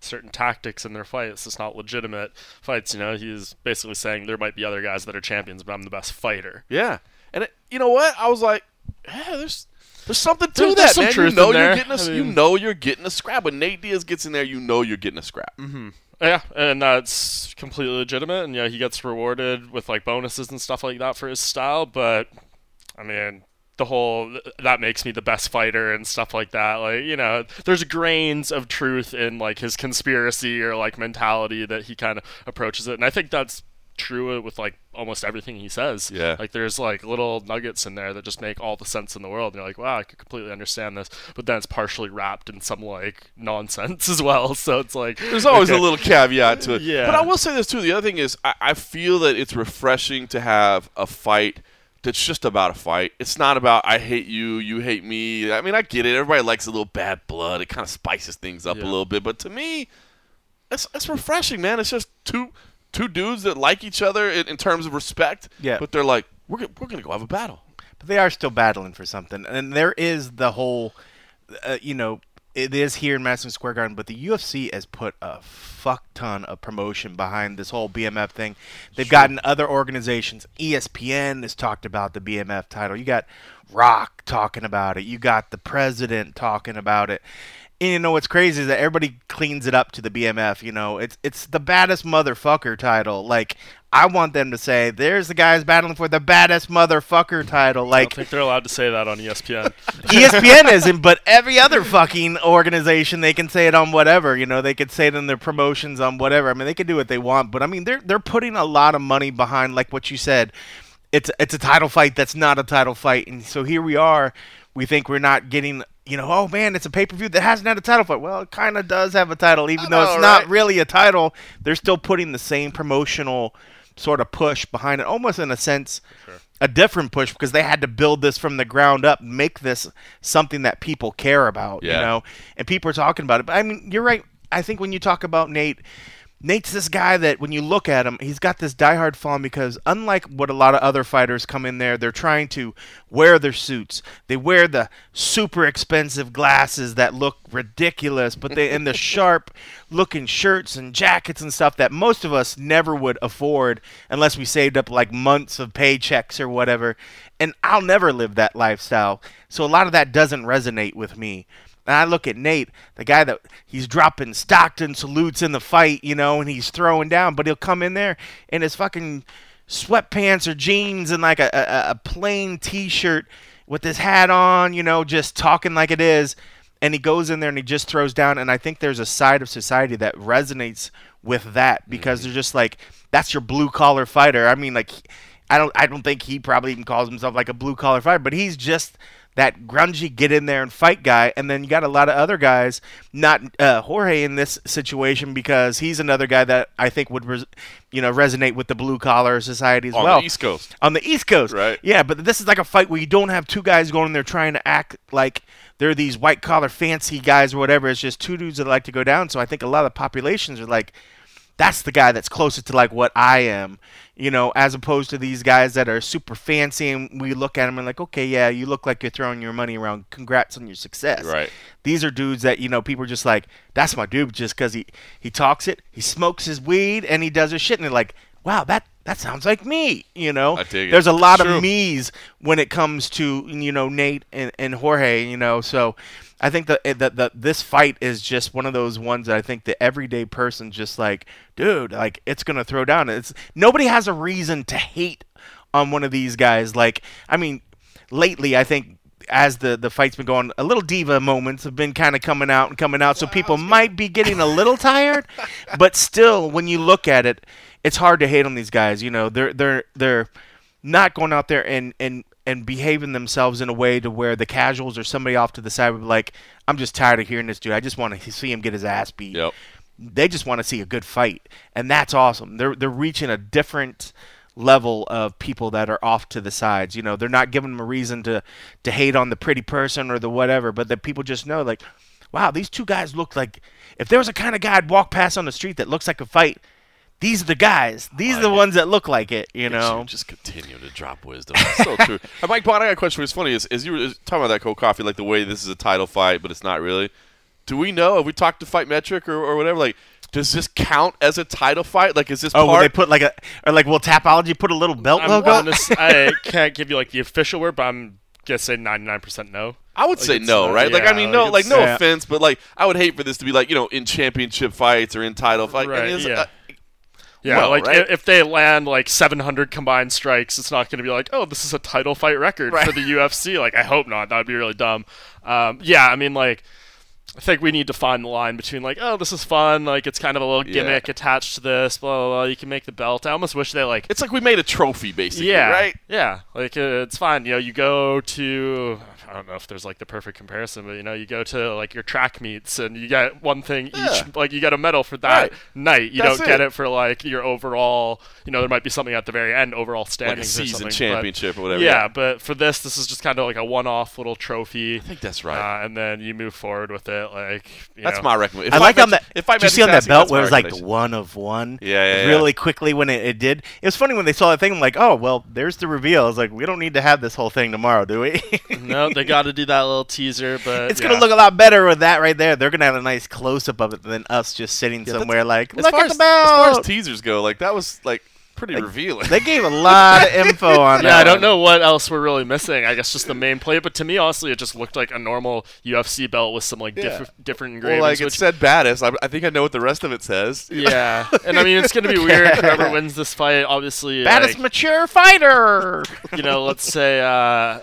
certain tactics in their fights. It's not legitimate fights. He's basically saying there might be other guys that are champions, but I'm the best fighter. Yeah, and you know what? I was like, yeah, there's something to that, man. You're getting a scrap. When Nate Diaz gets in there, you're getting a scrap. Mm-hmm. Yeah, and that's completely legitimate, and he gets rewarded with bonuses and stuff like that for his style. But I mean, the whole that makes me the best fighter and stuff like that. There's grains of truth in his conspiracy or mentality that he kind of approaches it, and I think that's true with almost everything he says. Yeah. There's little nuggets in there that just make all the sense in the world. And you're like, wow, I could completely understand this, but then it's partially wrapped in some nonsense as well. So it's there's always a little caveat to it. Yeah. But I will say this too. The other thing is I feel that it's refreshing to have a fight that's just about a fight. It's not about I hate you, you hate me. I mean, I get it. Everybody likes a little bad blood. It kind of spices things up a little bit. But to me, it's refreshing, man. It's just two dudes that like each other in terms of respect, but they're like, we're going to go have a battle. But they are still battling for something. And there is the whole, it is here in Madison Square Garden, but the UFC has put a fuck ton of promotion behind this whole BMF thing. They've gotten other organizations. ESPN has talked about the BMF title. You got Rock talking about it. You got the president talking about it. And what's crazy is that everybody cleans it up to the BMF. It's the baddest motherfucker title. I want them to say, there's the guys battling for the baddest motherfucker title. I don't think they're allowed to say that on ESPN. ESPN isn't, but every other fucking organization, they can say it on whatever. They could say it in their promotions on whatever. I mean, they could do what they want. But, I mean, they're putting a lot of money behind, what you said. It's a title fight that's not a title fight. And so here we are. We think we're not getting... oh, man, it's a pay-per-view that hasn't had a title fight. Well, it kind of does have a title, even though it's not really a title. They're still putting the same promotional sort of push behind it, almost in a sense a different push, because they had to build this from the ground up, make this something that people care about, and people are talking about it. But, I mean, you're right. I think when you talk about Nate's this guy that when you look at him, he's got this diehard following because unlike what a lot of other fighters come in there, they're trying to wear their suits. They wear the super expensive glasses that look ridiculous, but they in the sharp looking shirts and jackets and stuff that most of us never would afford unless we saved up months of paychecks or whatever. And I'll never live that lifestyle. So a lot of that doesn't resonate with me. And I look at Nate, the guy that he's dropping Stockton salutes in the fight, and he's throwing down, but he'll come in there in his fucking sweatpants or jeans and a plain T-shirt with his hat on, just talking like it is. And he goes in there and he just throws down. And I think there's a side of society that resonates with that because they're just that's your blue-collar fighter. I mean, I don't think he probably even calls himself a blue-collar fighter, but he's just – that grungy get in there and fight guy, and then you got a lot of other guys, not Jorge in this situation because he's another guy that I think would resonate with the blue collar society as well. On the East Coast. On the East Coast, right? Yeah, but this is a fight where you don't have two guys going in there trying to act like they're these white collar fancy guys or whatever. It's just two dudes that like to go down. So I think a lot of populations are that's the guy that's closest to what I am, as opposed to these guys that are super fancy and we look at them and okay, yeah, you look like you're throwing your money around. Congrats on your success. Right. These are dudes that, people are just that's my dude just because he talks it, he smokes his weed, and he does his shit. And they're like, wow, that sounds like me, I dig it. There's a lot of me's when it comes to, Nate and Jorge, so I think that this fight is just one of those ones that I think the everyday person just dude, it's going to throw down. Nobody has a reason to hate on one of these guys. I mean, lately I think as the fight's been going, a little diva moments have been kind of coming out, so people might be getting a little tired, but still when you look at it, it's hard to hate on these guys. They're not going out there and and behaving themselves in a way to where the casuals or somebody off to the side would be like, I'm just tired of hearing this dude. I just want to see him get his ass beat. Yep. They just want to see a good fight, and that's awesome. They're reaching a different level of people that are off to the sides. You know, they're not giving them a reason to hate on the pretty person or the whatever, but the people just know, like, wow, these two guys look like – if there was a kind of guy I'd walk past on the street that looks like a fight – these are the guys. These are the ones that look like it, you know. Just continue to drop wisdom. It's so true. And Mike Bond, I got a question for you. It's funny. As you were talking about that cold coffee, like the way this is a title fight, but it's not really. Do we know? Have we talked to Fight Metric or whatever? Like, does this count as a title fight? Like, is this part? Oh, they put like a – or like, will Tapology put a little belt logo? I can't give you like the official word, but I'm going to say 99% no. I would say no, right? Yeah, like, I mean, no, like, no offense, but like, I would hate for this to be like, you know, in championship fights or in title fights. Right, I mean, yeah. Yeah, well, like, right? If they land, like, 700 combined strikes, it's not going to be like, oh, this is a title fight record for the UFC. Like, I hope not. That would be really dumb. Yeah, I mean, like, I think we need to find the line between, like, oh, this is fun. Like, it's kind of a little gimmick attached to this. Blah, blah, blah. You can make the belt. I almost wish they, like... It's like we made a trophy, basically, right? Yeah. Like, it's fine. You know, you go to... I don't know if there's, like, the perfect comparison, but, you know, you go to, like, your track meets and you get one thing each. Like, you get a medal for that night. You don't get it for, like, your overall, you know, there might be something at the very end, overall standings like a season or something, championship or whatever. Yeah, but for this is just kind of like a one-off little trophy. I think that's right. And then you move forward with it. Like, that's my recommendation. I like on that. Did you see on that belt where it was, like, the one of one? Yeah. Really quickly when it did. It was funny when they saw that thing. I'm like, oh, well, there's the reveal. I was like, we don't need to have this whole thing tomorrow, do we? No, they got to do that little teaser, but it's gonna look a lot better with that right there. They're gonna have a nice close up of it than us just sitting somewhere like look at the belt. As far as teasers go, like that was like pretty revealing. They gave a lot of info on that. Yeah, I don't know what else we're really missing. I guess just the main plate, but to me, honestly, it just looked like a normal UFC belt with some like different engravings. Well, like it said "badass." I think I know what the rest of it says. Yeah, and I mean it's gonna be weird. Whoever wins this fight, obviously, baddest mature fighter. You know, let's say.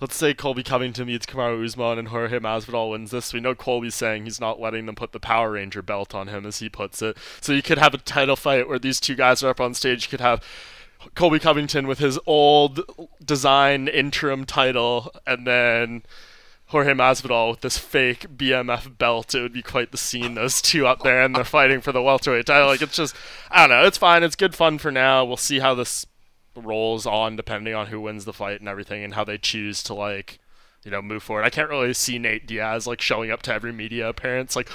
Let's say Colby Covington meets Kamaru Usman and Jorge Masvidal wins this. We know Colby's saying he's not letting them put the Power Ranger belt on him, as he puts it. So you could have a title fight where these two guys are up on stage. You could have Colby Covington with his old design interim title and then Jorge Masvidal with this fake BMF belt. It would be quite the scene, those two up there, and they're fighting for the welterweight title. Like, it's just, I don't know, it's fine. It's good fun for now. We'll see how this rolls on depending on who wins the fight and everything and how they choose to, like, you know, move forward. I can't really see Nate Diaz, like, showing up to every media appearance, like,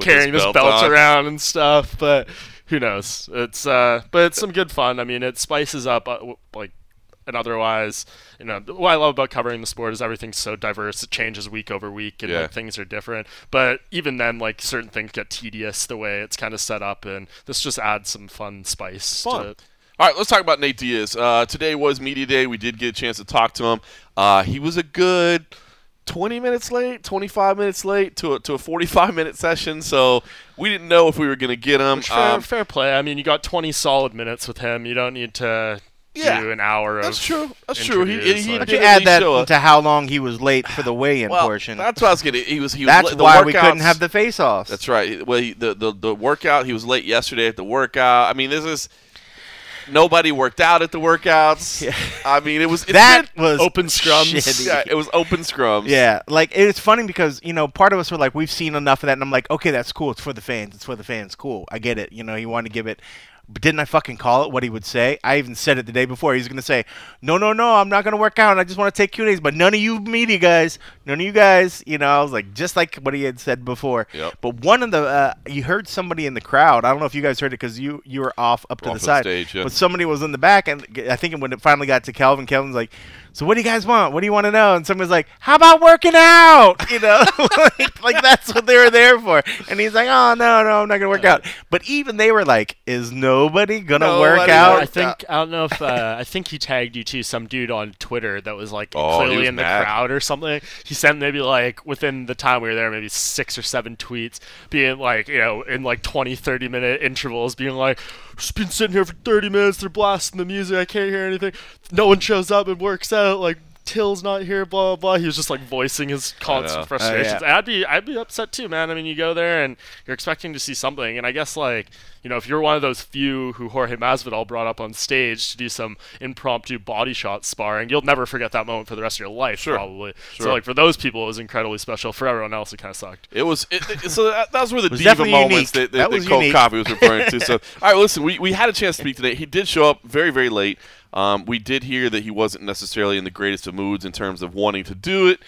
carrying this belt around and stuff, but who knows? It's but it's some good fun. I mean, it spices up, like, and otherwise, you know, what I love about covering the sport is everything's so diverse. It changes week over week, and like, things are different. But even then, like, certain things get tedious the way it's kind of set up, and this just adds some fun spice to it. All right, let's talk about Nate Diaz. Today was media day. We did get a chance to talk to him. He was a good 20 minutes late, 25 minutes late to a 45-minute session, so we didn't know if we were going to get him. Fair play. I mean, you got 20 solid minutes with him. You don't need to do an hour of That's true. He did add that to how long he was late for the weigh-in portion. That's what I was getting. That's why we couldn't have the face-offs. That's right. Well, the workout, he was late yesterday at the workout. I mean, this is – nobody worked out at the workouts. Yeah. I mean, it was open scrums. Shitty. Yeah, it was open scrums. Yeah, like, it's funny because, you know, part of us were like, we've seen enough of that, and I'm like, okay, that's cool. It's for the fans. Cool. I get it. You know, you want to give it. But didn't I fucking call it what he would say? I even said it the day before. He's going to say, no, I'm not going to work out. And I just want to take Q&As. But none of you guys, you know, I was like, just like what he had said before. Yep. But one of the, you heard somebody in the crowd. I don't know if you guys heard it because you were off to the side. Stage, yeah. But somebody was in the back. And I think when it finally got to Kelvin, Kelvin's like, so what do you guys want? What do you want to know? And somebody's like, how about working out? You know, like that's what they were there for. And he's like, oh, no, I'm not going to work out. But even they were like, is nobody going to work out? I don't know if I think he tagged you too, some dude on Twitter that was like clearly in the crowd or something. He sent maybe like within the time we were there, maybe 6 or 7 tweets being like, you know, in like 20, 30-minute intervals being like, just been sitting here for 30 minutes. They're blasting the music. I can't hear anything. No one shows up and works out. Like, Till's not here, blah, blah, blah. He was just, like, voicing his constant frustrations. Yeah. I'd be upset, too, man. I mean, you go there, and you're expecting to see something. And I guess, like, you know, if you're one of those few who Jorge Masvidal brought up on stage to do some impromptu body shot sparring, you'll never forget that moment for the rest of your life, probably. Sure. So, like, for those people, it was incredibly special. For everyone else, it kind of sucked. It was so that's where the diva moments that Cole Covey was referring to. So, all right, listen, we had a chance to speak today. He did show up very, very late. We did hear that he wasn't necessarily in the greatest of moods in terms of wanting to do it.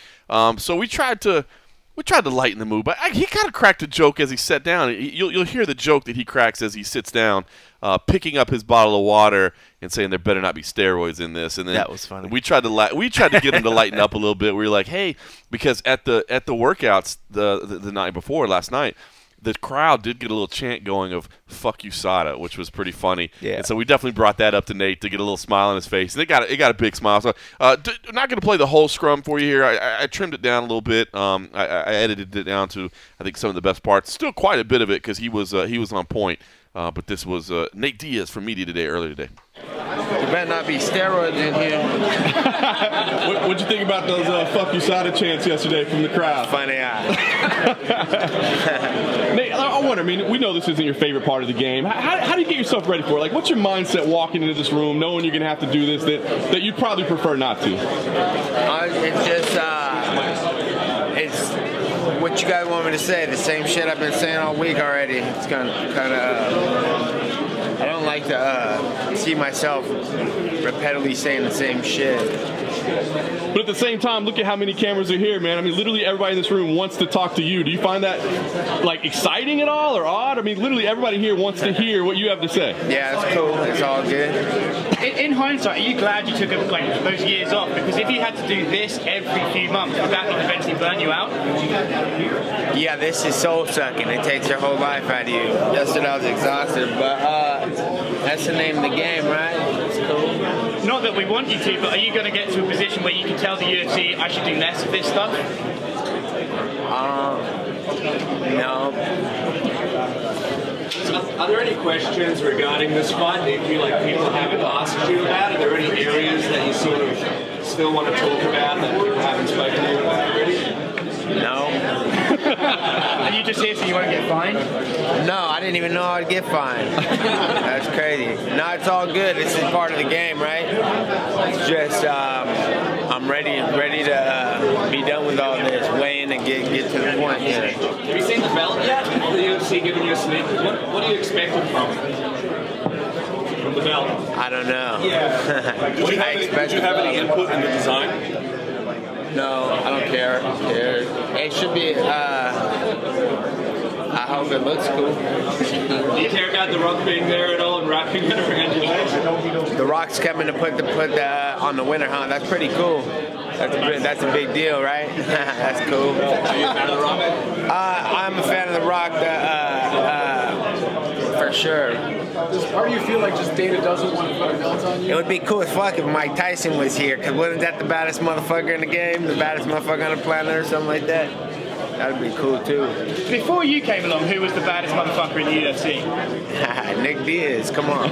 So we tried to lighten the mood, but he kind of cracked a joke as he sat down. You'll hear the joke that he cracks as he sits down, picking up his bottle of water and saying there better not be steroids in this. And then that was funny. We tried to get him to lighten up a little bit. We were like, hey, because at the workouts the night before last night, the crowd did get a little chant going of "fuck USADA," which was pretty funny. Yeah. And so we definitely brought that up to Nate to get a little smile on his face. And it got a big smile. So I'm not going to play the whole scrum for you here. I trimmed it down a little bit. I edited it down to I think some of the best parts. Still quite a bit of it because he was on point. But this was Nate Diaz from media earlier today. There better not be steroids in here. What'd you think about those fuck USADA chants yesterday from the crowd? Funny eye. Nate, I wonder, I mean, we know this isn't your favorite part of the game. How do you get yourself ready for it? Like, what's your mindset walking into this room knowing you're going to have to do this that you'd probably prefer not to? It's just, it's... What you guys want me to say? The same shit I've been saying all week already. It's kind of. I don't like to see myself repetitively saying the same shit. But at the same time, look at how many cameras are here, man. I mean, literally everybody in this room wants to talk to you. Do you find that, like, exciting at all or odd? I mean, literally everybody here wants to hear what you have to say. Yeah, it's cool. It's all good. In hindsight, are you glad you took, like, those years off? Because if you had to do this every few months, would that not eventually burn you out? Yeah, this is soul-sucking. It takes your whole life out of you. Yesterday I was exhausted, but that's the name of the game, right? It's cool. Not that we want you to, but are you going to get to a position where you can tell the UFC I should do less of this stuff? No. Are there any questions regarding this fight that you feel like people haven't asked you about? Are there any areas that you sort of still want to talk about that people haven't spoken to you about already? No. Are you just here so you won't get fined? No, I didn't even know I'd get fined. That's crazy. No, it's all good. This is part of the game, right? It's just I'm ready to be done with all this, weigh in and get to the point here. Have you seen the belt yet? The UFC giving you a sneak? What are you expecting from the belt? I don't know. Yeah. Did you have any input in the design? No, I don't care. It should be, I hope it looks cool. Do you care about The Rock being there at all and wrapping it around your legs? The Rock's coming to put on the winner, huh? That's pretty cool. That's a big deal, right? That's cool. Are you a fan of The Rock? I'm a fan of The Rock, for sure. Or do you feel like just Dana doesn't want to put a belt on you? It would be cool as fuck if Mike Tyson was here, because wasn't that the baddest motherfucker in the game? The baddest motherfucker on the planet or something like that? That would be cool, too. Before you came along, who was the baddest motherfucker in the UFC? Nick Diaz, come on.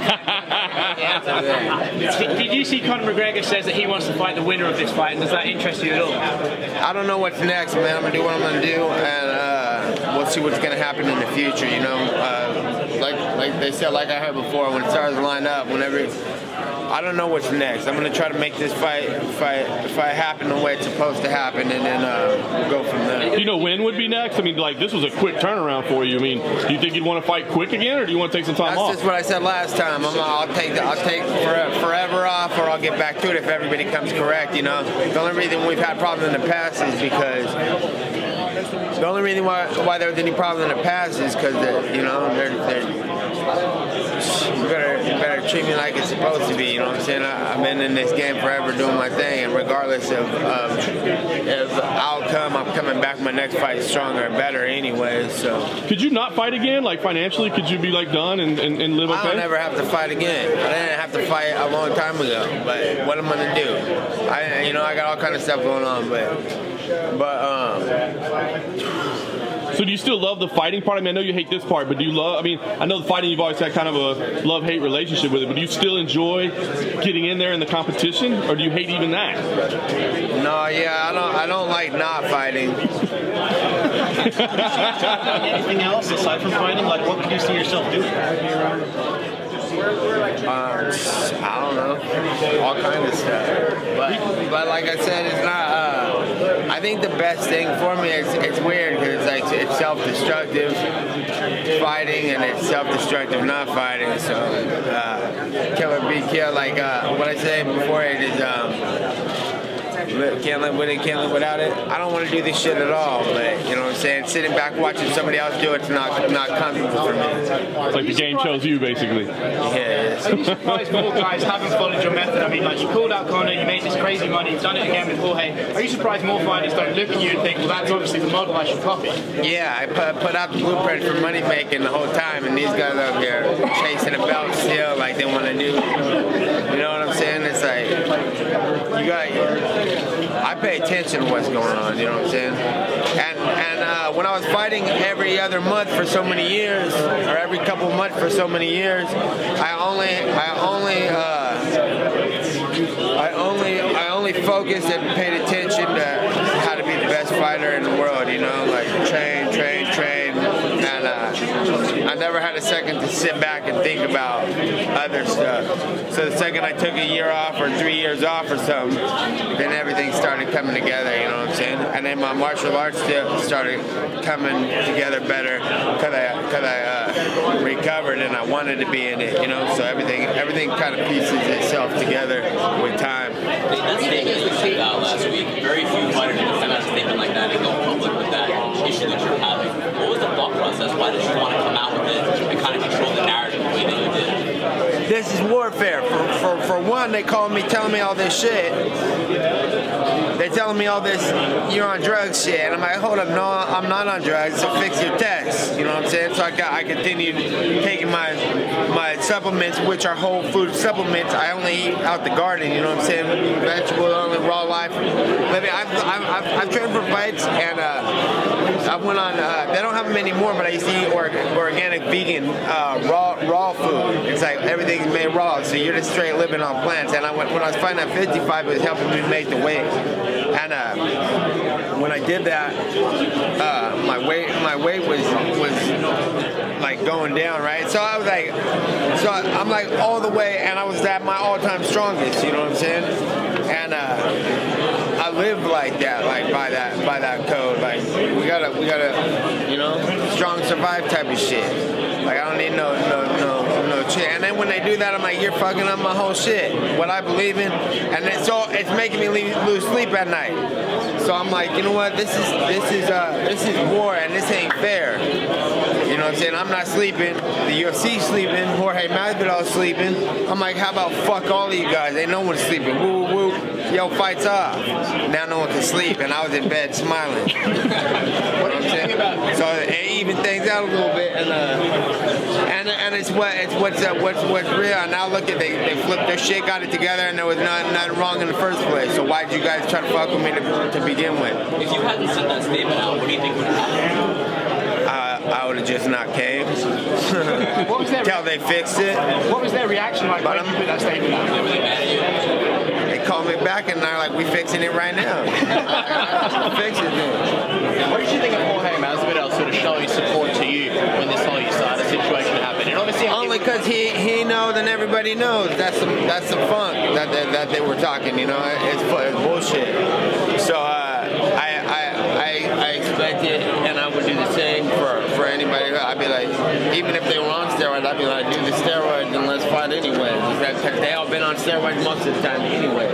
Did you see Conor McGregor says that he wants to fight the winner of this fight, and does that interest you at all? I don't know what's next, man. I'm going to do what I'm going to do, and we'll see what's going to happen in the future, you know? Like they said, like I heard before, when stars line up, I don't know what's next. I'm gonna try to make this fight happen the way it's supposed to happen, and then we'll go from there. You know, when would be next? I mean, like, this was a quick turnaround for you. I mean, do you think you'd want to fight quick again, or do you want to take some time off? That's just what I said last time. I'll take forever off, or I'll get back to it if everybody comes correct. You know, the only reason we've had problems in the past is because. The only reason why there was any problem in the past is because, you know, you better treat me like it's supposed to be, you know what I'm saying? I've been in this game forever doing my thing, and regardless of outcome, I'm coming back my next fight stronger and better anyway, so. Could you not fight again? Like, financially, could you be, like, done and live okay? I don't ever have to fight again. I didn't have to fight a long time ago, but what am I going to do? I got all kind of stuff going on, but So do you still love the fighting part? I mean, I know you hate this part, but do you love, I mean, I know the fighting, you've always had kind of a love-hate relationship with it, but do you still enjoy getting in there in the competition, or do you hate even that? No, yeah, I don't like not fighting. Anything else aside from fighting? Like, what could you see yourself doing? I don't know. All kinds of stuff. But like I said, it's not, I think the best thing for me is, it's weird because like, it's self-destructive fighting and it's self-destructive not fighting. So, kill or be killed. Like, what I said before, it is, can't live with it, can't live without it. I don't want to do this shit at all, but you know what I'm saying? Sitting back watching somebody else do it's not comfortable for me. It's like the game chose you, basically. Yeah. Are you surprised more guys haven't followed your method? I mean, like, you called out Conor, you made this crazy money, you've done it again with Jorge. Are you surprised more fighters don't look at you and think, well, that's obviously the model I should copy? Yeah, I put out the blueprint for money making the whole time, and these guys out here chasing a belt still like they want to do. You know what I'm saying? It's like, you got I pay attention to what's going on, you know what I'm saying? And when I was fighting every other month for so many years, or every couple months for so many years, I only focused and paid attention to how to be the best fighter in the world, you know, like train. And I never had a second to sit back and think about other stuff. So the second I took a year off or 3 years off or something, then everything started coming together, you know what I'm saying? And then my martial arts started coming together better because I recovered and I wanted to be in it, you know? So everything kind of pieces itself together with time. That's the thing we came out last week. Very few fighters come out thinking like that and go public with that issue that you're having. What was the thought process? Why did you want to come out with it and kind of control the narrative the way that you did? This is warfare. For one, they called me telling me all this shit. They're telling me all this, you're on drugs shit. And I'm like, hold up, no, I'm not on drugs, so fix your test. You know what I'm saying? So I continued taking my supplements, which are whole food supplements. I only eat out the garden, you know what I'm saying? Vegetables, only raw life. I've trained for fights, and I went on, they don't have them anymore, but I used to eat organic, vegan, raw food. It's like everything's made raw, so you're just straight living on plants. And when I was fighting at 55, it was helping me make the weight. And when I did that, my weight was like going down, right? So I was like, I'm like all the way, and I was at my all-time strongest. You know what I'm saying? And I live like that, like by that code. Like we gotta, you know, strong survive type of shit. Like I don't need no shit. And then when they do that, I'm like, you're fucking up my whole shit. What I believe in, and it's making me lose sleep at night. So I'm like, you know what? This is war, and this ain't fair. You know what I'm saying? I'm not sleeping. The UFC sleeping. Jorge Masvidal sleeping. I'm like, how about fuck all of you guys? Ain't no one sleeping. Woo, woo, woo. Yo, fight's off. Now no one can sleep, and I was in bed smiling. You know what I'm saying? So it evened things out a little bit, and it's what's real. And now look at they flipped their shit, got it together, and there was nothing wrong in the first place. So why'd you guys try to fuck with me to begin with? If you hadn't sent that statement out, what do you think would have happened? I would have just not came. What was their until they fixed it. What was their reaction like when you put that statement out? They called me back and they're like, we fixing it right now. Fix it then. What did you think of Jorge Masvidal sort of showing support to you when this whole USADA situation happened? And obviously only because he knows and everybody knows. That's the funk that they were talking, you know? It's bullshit. So I expect it, and I would do the same for anybody. I'd be like, even if they were on steroids, I'd be like, do the steroids and let's fight anyway. Because they all been on steroids most of the time anyway.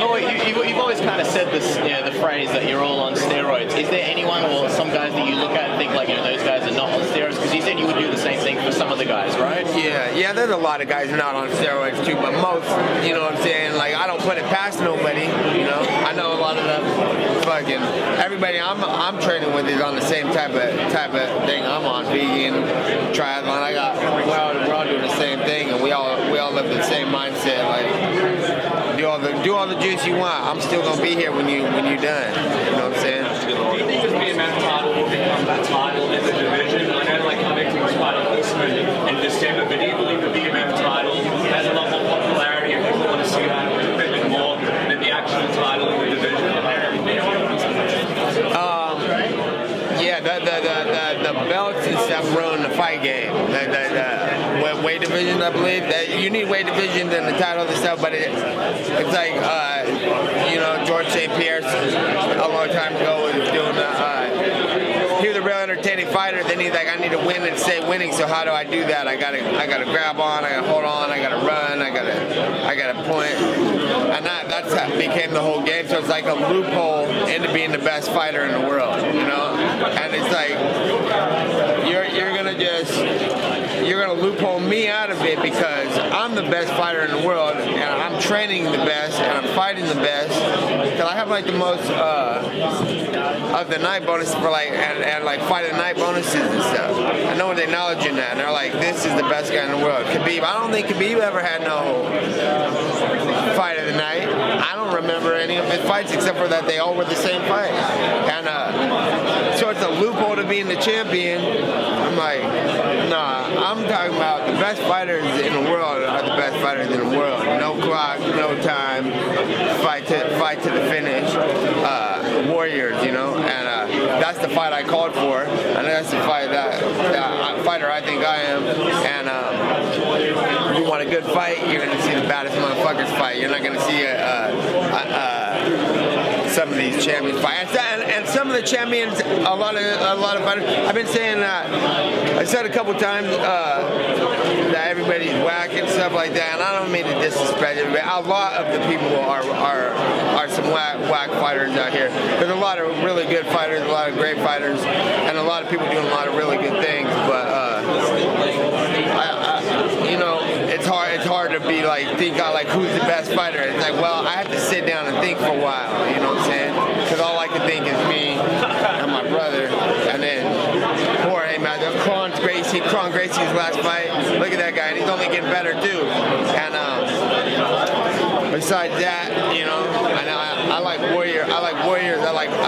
You've always kind of said this, you know, the phrase that you're all on steroids. Is there anyone or some guys that you look at and think like, you know, those guys are not on steroids? Because you said you would do the same thing for some of the guys, right? Yeah, there's a lot of guys not on steroids too, but most, you know what I'm saying? Like, I don't put it past nobody, you know? I know a lot of them fucking, everybody I'm training with is on the same type of thing I'm on, vegan, triathlon. We're all doing the same thing, and we all live the same mindset. Like do all the juice you want. I'm still gonna be here when you're done. You know what I'm saying? Do you think there's gonna be a mental model that comes back? step rule in the fight game. Weight division, I believe that you need weight divisions and the title and stuff, but it's like you know, George St. Pierre a long time ago was doing the he was a real entertaining fighter. Then he's like, I need to win and stay winning. So how do I do that? I gotta grab on. I gotta hold on. I gotta run. I gotta point. And that's how it became the whole game. So it's like a loophole into being the best fighter in the world, you know. And it's like you're gonna loophole me out of it because I'm the best fighter in the world, and I'm training the best, and I'm fighting the best. Cause I have like the most of the night bonus for like and like fight of the night bonuses and stuff. I know they're acknowledging that, and they're like, this is the best guy in the world. Khabib, I don't think Khabib ever had no fight of the night. I don't remember any of his fights except for that they all were the same fight. And so it's a loophole to being the champion. I'm like, nah, I'm talking about the best fighters in the world are the best fighters in the world. No clock, no time, fight to the finish. Warriors, you know, and that's the fight I called for, and that's the fight that fighter I think I am. And you want a good fight, you're gonna see the baddest motherfuckers fight. You're not gonna see some of these champions fight, and some of the champions, a lot of fighters. I've been saying I said a couple times that everybody's whack and stuff like that, and I don't mean to disrespect it, but a lot of the people are some whack fighters out here. There's a lot of really good fighters, a lot of great fighters, and a lot of people doing a lot of really good things. But you know, it's hard to be like think out like who's the best fighter. It's like, well, I have to sit down and think for a while. You know what I'm saying? Because all I can think is me and my brother, and then Jorge Masvidal, Cron Gracie's last fight. Look at that guy, and he's only getting better too. And besides that, you know, I like warrior. I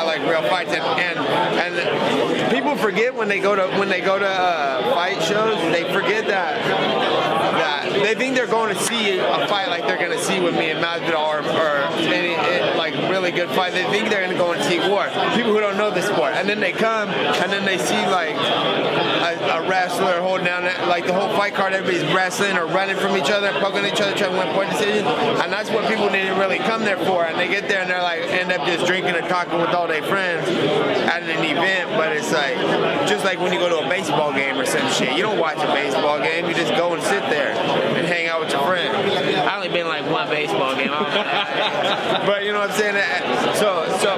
like real fights, and people forget when they go to fight shows, they forget that they think they're going to see a fight like they're going to see with me and Masvidal or like really good fight. They think they're going to go and see war. People who don't know the sport, and then they come and then they see like a wrestler holding down like the whole fight card. Everybody's wrestling or running from each other, poking each other, trying to win point decisions, and that's what people didn't really come there for. And they get there and they're like end up just drinking and talking with all their friends at an event. But it's like just like when you go to a baseball game or some shit. You don't watch a baseball game. You just go and sit there and hang out with your friends. I only been like one baseball game. I don't know that. But you know what I'm saying. So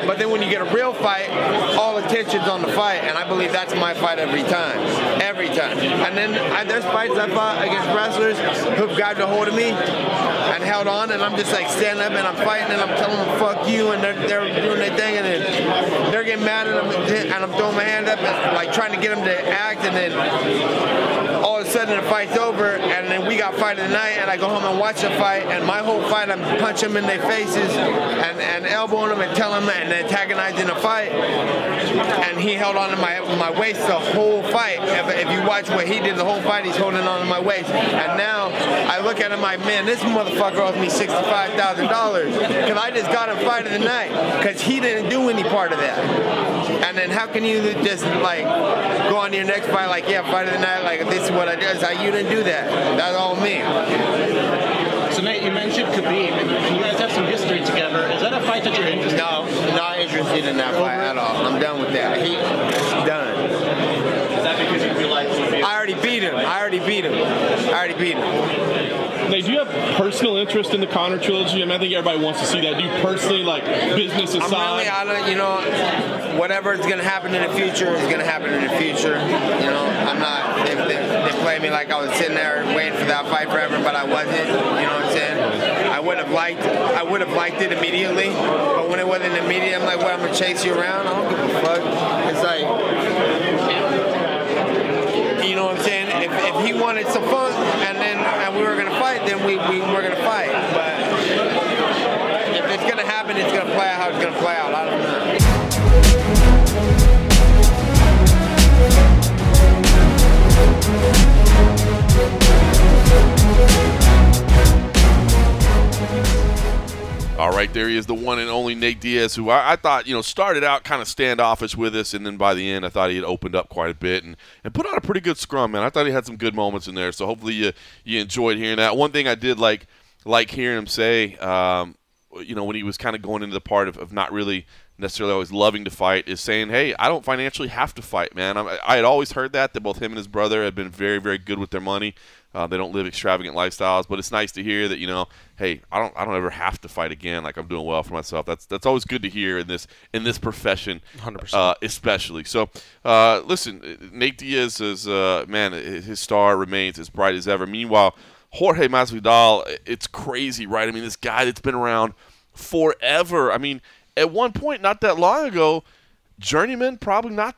but then when you get a real fight, all attention's on the fight, and I believe that's my fight every time. And then there's fights I fought against wrestlers who've grabbed a hold of me and held on, and I'm just like standing up and I'm fighting and I'm telling them fuck you, and they're doing their thing, and then they're getting mad at them, and I'm throwing my hand up and like trying to get them to act, and then all of a sudden the fight's over, and then we got fight of the night, and I go home and watch the fight, and my whole fight I'm punching them in their faces and elbowing them and telling them and antagonizing the fight, and he held on to my waist the whole fight. If you watch what he did the whole fight, he's holding on to my waist, and now I look at him like, man, this motherfucker owes me $65,000 because I just got him fight of the night because he didn't do any part of that. And then how can you just like go on to your next fight like, yeah, fight of the night, like this is what I did. It's like, you didn't do that. That's all me. So Nate, you mentioned Khabib, and you guys have some history together. Is that a fight that you're interested in? No, not interested in that fight at all. I'm done with that. It's done. Is that because you feel like I already beat him. Nate, do you have personal interest in the Conor trilogy? I mean, I think everybody wants to see that. Do you personally, like, business aside? I'm really out of, you know, whatever is going to happen in the future is going to happen in the future. You know, I'm not, they play me like I was sitting there waiting for that fight forever, but I wasn't, you know what I'm saying? I would have liked it immediately, but when it wasn't immediate, I'm like, well, I'm going to chase you around? I don't give a fuck. It's like, you know what I'm saying? If he wanted some fun, and we were gonna fight, then we were gonna fight. But if it's gonna happen, it's gonna play out how it's gonna play out. I don't know. All right, There he is, the one and only Nate Diaz, who I thought, you know, started out kind of standoffish with us, and then by the end I thought he had opened up quite a bit and put on a pretty good scrum, man. I thought he had some good moments in there, so hopefully you enjoyed hearing that. One thing I did like hearing him say, you know, when he was kind of going into the part of not really necessarily always loving to fight, is saying, hey, I don't financially have to fight, man. I had always heard that both him and his brother had been very, very good with their money. They don't live extravagant lifestyles, but it's nice to hear that, you know, hey, I don't ever have to fight again. Like, I'm doing well for myself. That's always good to hear in this profession, 100%. Especially. So, listen, Nate Diaz is, man, his star remains as bright as ever. Meanwhile, Jorge Masvidal, it's crazy, right? I mean, this guy that's been around forever. I mean, at one point not that long ago, journeyman probably not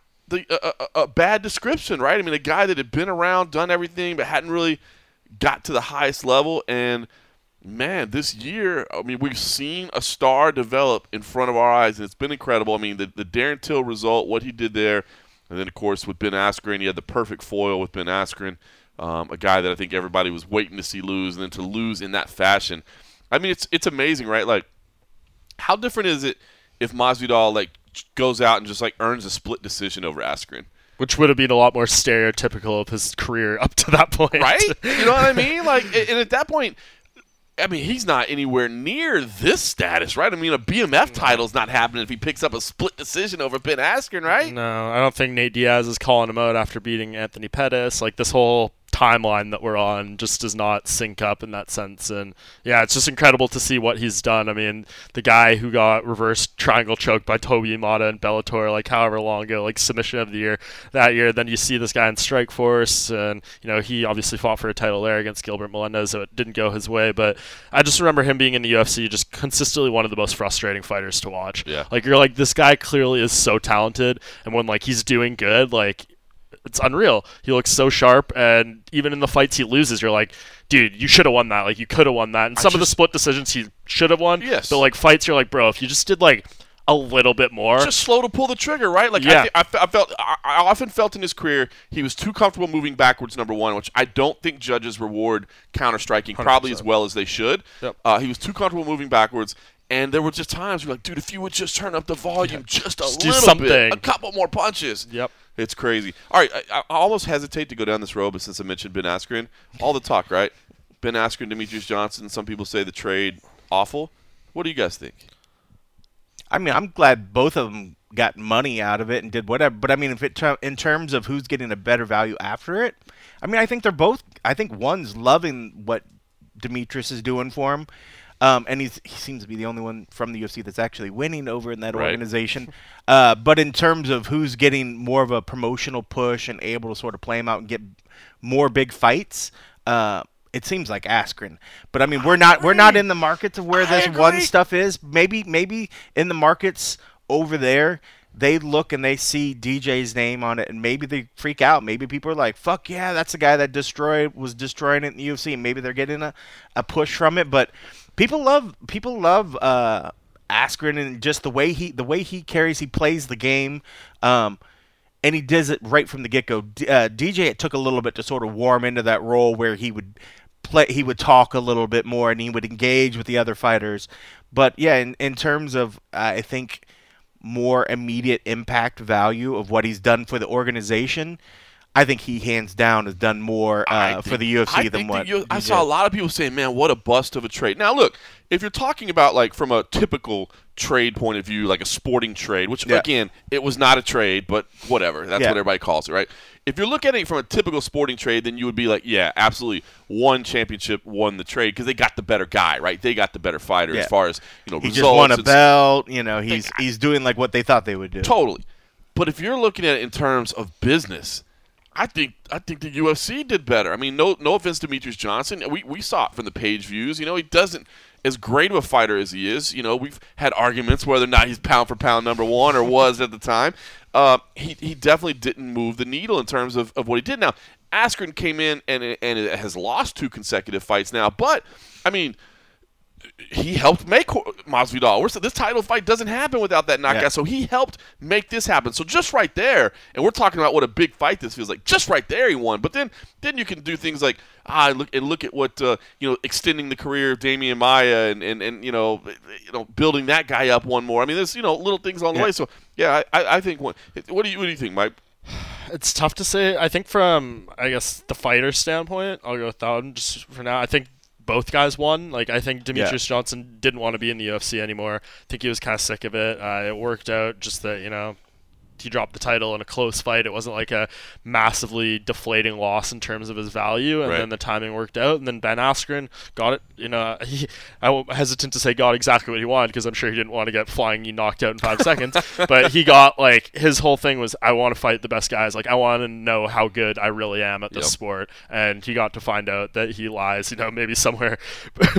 a bad description, right? I mean, a guy that had been around, done everything, but hadn't really got to the highest level. And, man, this year, I mean, we've seen a star develop in front of our eyes, and it's been incredible. I mean, the Darren Till result, what he did there, and then, of course, with Ben Askren, he had the perfect foil with Ben Askren, a guy that I think everybody was waiting to see lose, and then to lose in that fashion. I mean, it's amazing, right? Like, how different is it if Masvidal, like, goes out and just like earns a split decision over Askren, which would have been a lot more stereotypical of his career up to that point, right? You know what I mean? Like, and at that point, I mean, he's not anywhere near this status, right? I mean, a BMF title's not happening if he picks up a split decision over Ben Askren, right? No, I don't think Nate Diaz is calling him out after beating Anthony Pettis. Like, this whole timeline that we're on just does not sync up in that sense. And yeah, it's just incredible to see what he's done. I mean, the guy who got reverse triangle choked by Toby Imada in Bellator, like however long ago, like submission of the year that year. Then you see this guy in Strikeforce, and you know, he obviously fought for a title there against Gilbert Melendez, so it didn't go his way. But I just remember him being in the UFC, just consistently one of the most frustrating fighters to watch. Yeah. Like, you're like, this guy clearly is so talented, and when like he's doing good, like, it's unreal. He looks so sharp, and even in the fights he loses, you're like, dude, you should have won that. Like, you could have won that. And some of the split decisions he should have won. Yes. But, like, fights, you're like, bro, if you just did, like, a little bit more. Just slow to pull the trigger, right? Like, yeah. I often felt in his career he was too comfortable moving backwards, number one, which I don't think judges reward counter-striking 100%. Probably as well as they should. Yep. He was too comfortable moving backwards. And there were just times where, like, dude, if you would just turn up the volume just little something. Bit, a couple more punches. Yep. It's crazy. All right, I almost hesitate to go down this road, but since I mentioned Ben Askren, all the talk, right? Ben Askren, Demetrius Johnson, some people say the trade awful. What do you guys think? I mean, I'm glad both of them got money out of it and did whatever. But, I mean, if it in terms of who's getting a better value after it, I mean, I think they're both – I think one's loving what Demetrius is doing for him. And he seems to be the only one from the UFC that's actually winning over in that organization. But in terms of who's getting more of a promotional push and able to sort of play him out and get more big fights, it seems like Askren. But I mean, we're not in the markets of where this one stuff is. Maybe in the markets over there, they look and they see DJ's name on it, and maybe they freak out. Maybe people are like, fuck yeah, that's the guy that was destroying it in the UFC, and maybe they're getting a push from it. But people love Askren, and just the way he carries, he plays the game, and he does it right from the get-go. DJ, it took a little bit to sort of warm into that role where he would talk a little bit more and he would engage with the other fighters. But yeah, in terms of I think more immediate impact value of what he's done for the organization, I think he hands down has done more for the UFC than what I saw. A lot of people saying, man, what a bust of a trade. Now, look, if you're talking about, like, from a typical trade point of view, like a sporting trade, which, again, it was not a trade, but whatever. That's what everybody calls it, right? If you're looking at it from a typical sporting trade, then you would be like, yeah, absolutely, one championship won the trade because they got the better guy, right? They got the better fighter as far as, you know, results. He just won a belt. You know, he's doing, like, what they thought they would do. Totally. But if you're looking at it in terms of business, I think the UFC did better. I mean, no offense to Demetrius Johnson. We saw it from the page views. You know, he doesn't as great of a fighter as he is. You know, we've had arguments whether or not he's pound for pound number one or was at the time. He definitely didn't move the needle in terms of what he did. Now, Askren came in and has lost two consecutive fights now. But, I mean, he helped make Masvidal. This title fight doesn't happen without that knockout, so he helped make this happen. So just right there, and we're talking about what a big fight this feels like. Just right there, he won. But then you can do things like look at what extending the career of Damian Maia and building that guy up one more. I mean, there's little things along the way. So I think one. What do you think, Mike? It's tough to say. I think from the fighter standpoint, I'll go with that one just for now. I think both guys won. I think Demetrius Johnson didn't want to be in the UFC anymore. I think he was kind of sick of it. It worked out just that, he dropped the title in a close fight. It wasn't like a massively deflating loss in terms of his value, and then the timing worked out. And then Ben Askren got it. I'm hesitant to say got exactly what he wanted because I'm sure he didn't want to get flying knee knocked out in 5 seconds. But he got his whole thing was, I want to fight the best guys. I want to know how good I really am at this sport. And he got to find out that he lies. Maybe somewhere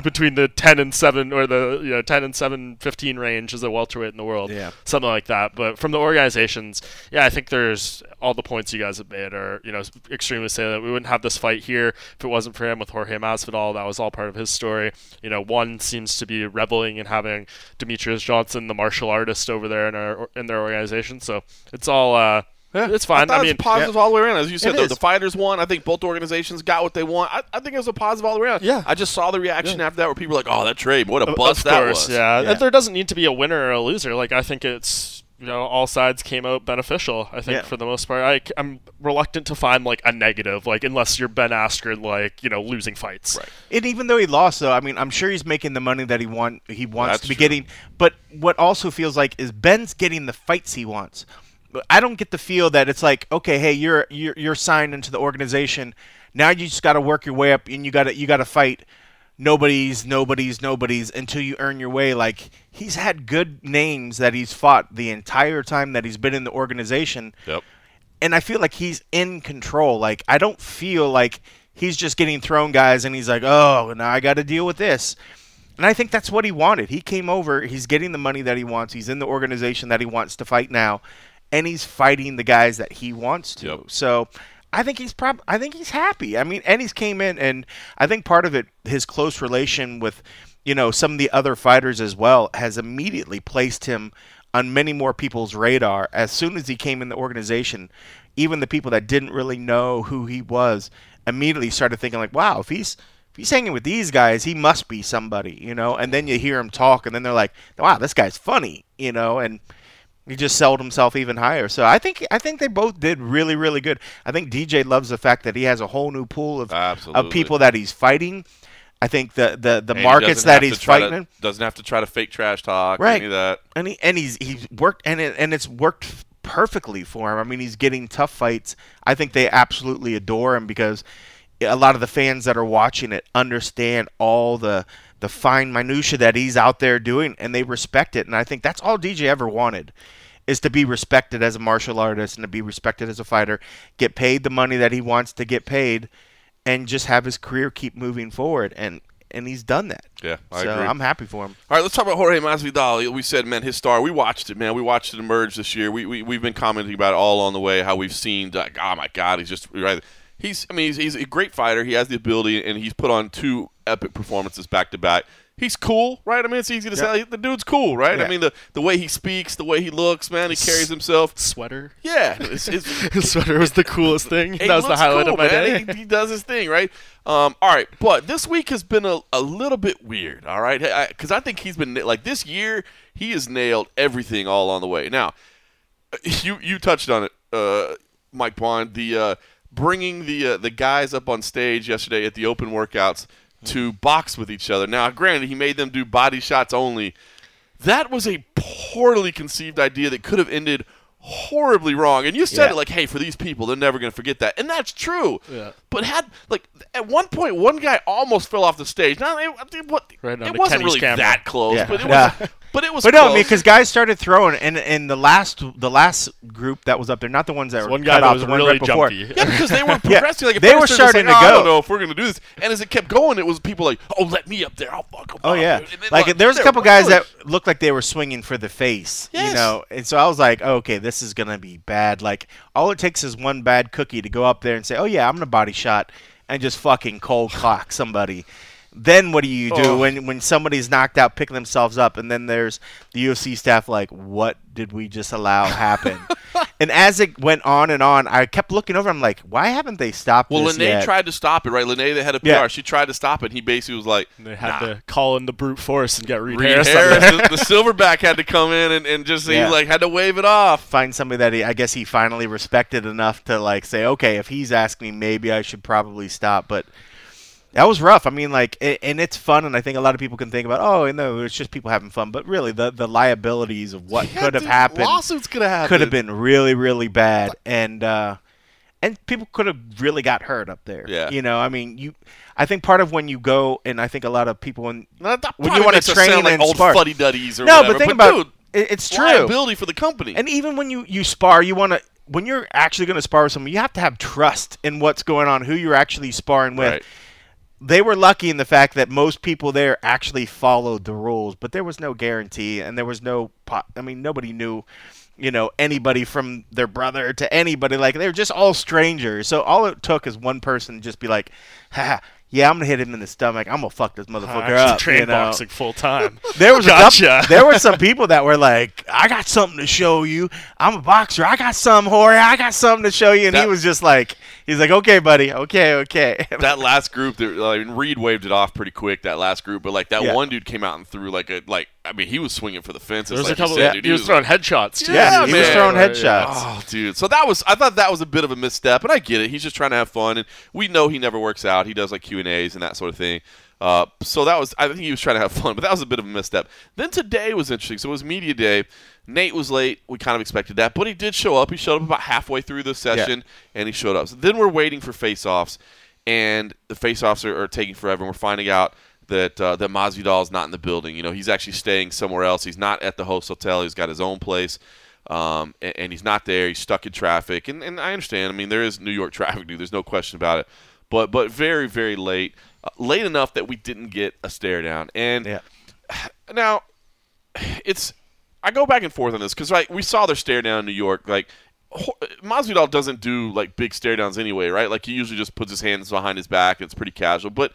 between the 10-7 or the 10-7-15 range is a welterweight in the world. Yeah. Something like that. But from the organization. Yeah, I think there's all the points you guys have made are, extremely salient. We wouldn't have this fight here if it wasn't for him with Jorge Masvidal. That was all part of his story. One seems to be reveling in having Demetrius Johnson, the martial artist, over there in their organization. So it's all it's fine. I mean, it's positive all the way around. As you said, though, the fighters won. I think both organizations got what they want. I think it was a positive all the way around. Yeah. I just saw the reaction after that where people were like, oh, that trade, what a bust that was. Yeah. There doesn't need to be a winner or a loser. I think it's... all sides came out beneficial, I think, for the most part. I'm reluctant to find, a negative, unless you're Ben Askren, losing fights. Right. And even though he lost, though, I mean, I'm sure he's making the money that he wants That's to be true. Getting. But what also feels like is Ben's getting the fights he wants. I don't get the feel that it's okay, hey, you're signed into the organization. Now you just got to work your way up, and you got to fight nobodies until you earn your way. He's had good names that he's fought the entire time that he's been in the organization. Yep. And I feel like he's in control. I don't feel like he's just getting thrown guys and he's oh, now I got to deal with this. And I think that's what he wanted. He came over. He's getting the money that he wants. He's in the organization that he wants to fight now. And he's fighting the guys that he wants to. Yep. So I think he's happy. I mean, and he's came in, and I think part of it, his close relation with, some of the other fighters as well, has immediately placed him on many more people's radar. As soon as he came in the organization, even the people that didn't really know who he was immediately started thinking wow, if he's hanging with these guys, he must be somebody, And then you hear him talk, and then they're like, wow, this guy's funny, and he just sold himself even higher. So I think they both did really, really good. I think DJ loves the fact that he has a whole new pool of people that he's fighting. I think the markets that he's fighting in. Doesn't have to try to fake trash talk or any of that. And he's worked and it's worked perfectly for him. I mean, he's getting tough fights. I think they absolutely adore him because a lot of the fans that are watching it understand all the fine minutia that he's out there doing, and they respect it. And I think that's all DJ ever wanted, is to be respected as a martial artist and to be respected as a fighter, get paid the money that he wants to get paid, and just have his career keep moving forward. And he's done that. Yeah, I agree. I'm happy for him. All right, let's talk about Jorge Masvidal. We said, man, his star, we watched it, man. We watched it emerge this year. We've been commenting about it all on the way, how we've seen, oh, my God, he's just right. He's a great fighter. He has the ability, and he's put on two epic performances back-to-back. He's cool, right? I mean, it's easy to say. The dude's cool, right? Yeah. I mean, the way he speaks, the way he looks, man, he carries himself. Sweater. Yeah. His sweater was the coolest thing. That was the highlight of my day. He does his thing, right? All right, but this week has been a little bit weird, all right? Because I think he's been, this year, he has nailed everything all on the way. Now, you touched on it, Mike Bond, bringing the guys up on stage yesterday at the open workouts to box with each other. Now, granted, he made them do body shots only. That was a poorly conceived idea that could have ended horribly wrong. And you said it hey, for these people, they're never going to forget that. And that's true. Yeah. But at one point, one guy almost fell off the stage. Now, it wasn't really that close, but it was... But it was close. No, because guys started throwing, and the last group that was up there, not the ones that were cut off, the one right before. Yeah, because they were progressing. They were starting to go. I don't know if we're going to do this. And as it kept going, it was people let me up there. I'll fuck them up. Oh, yeah. There was a couple guys that looked like they were swinging for the face. Yes. And so I was like, oh, okay, this is going to be bad. All it takes is one bad cookie to go up there and say, oh, yeah, I'm going to body shot and just fucking cold cock somebody. Then what do you do when somebody's knocked out, picking themselves up, and then there's the UFC staff like, what did we just allow happen? And as it went on, I kept looking over. I'm like, why haven't they stopped this yet? Well, Lene tried to stop it, right? Lene, the head of PR, she tried to stop it. He basically was like, they had to call in the brute force and get Reed Harris. The silverback had to come in and just he like had to wave it off. Find somebody that I guess he finally respected enough to like say, okay, if he's asking me, maybe I should probably stop. But that was rough. I mean, like, and it's fun, and I think a lot of people can think about, oh, no, it's just people having fun. But really, the liabilities of what could have happened, lawsuits could have happened, could have been really, really bad, and people could have really got hurt up there. Yeah. You know, I mean, I think part of when you go, and I think a lot of people when you want to train sound like and old spar, fuddy-duddies or no, whatever. But think about dude, it's true liability for the company, and even when you spar, you want to. When you're actually going to spar with someone, you have to have trust in what's going on, who you're actually sparring with. Right. They were lucky in the fact that most people there actually followed the rules, but there was no guarantee, and there was no – I mean, nobody knew, you know, anybody from their brother to anybody. Like, they were just all strangers. So all it took is one person just be like, ha, yeah, I'm going to hit him in the stomach. I'm going to fuck this motherfucker up. Train boxing full time. There was there were some people that were like, I got something to show you. I'm a boxer. I got something, Jorge. I got something to show you. And he was just like, he's like, okay, buddy. Okay. That last group, Reed waved it off pretty quick, that last group. But, like, that one dude came out and threw, like, I mean, he was swinging for the fences. There was a couple of dude. He was throwing headshots, too. Yeah, he was throwing headshots. Oh, dude. So that was – I thought that was a bit of a misstep, and I get it. He's just trying to have fun, and we know he never works out. He does, like, Q&As and that sort of thing. So that was – I think he was trying to have fun, but that was a bit of a misstep. Then today was interesting. So it was media day. Nate was late. We kind of expected that, but he did show up. He showed up about halfway through the session, and he showed up. So then we're waiting for face-offs, and the face-offs are taking forever, and we're finding out that Masvidal is not in the building. You know, he's actually staying somewhere else. He's not at the host hotel. He's got his own place, and he's not there. He's stuck in traffic. And I understand. I mean, there is New York traffic, dude. There's no question about it. But very, very late. Late enough that we didn't get a stare down. And now I go back and forth on this because like, we saw their stare down in New York. Like, Masvidal doesn't do, like, big stare downs anyway, right? Like, he usually just puts his hands behind his back. And it's pretty casual. But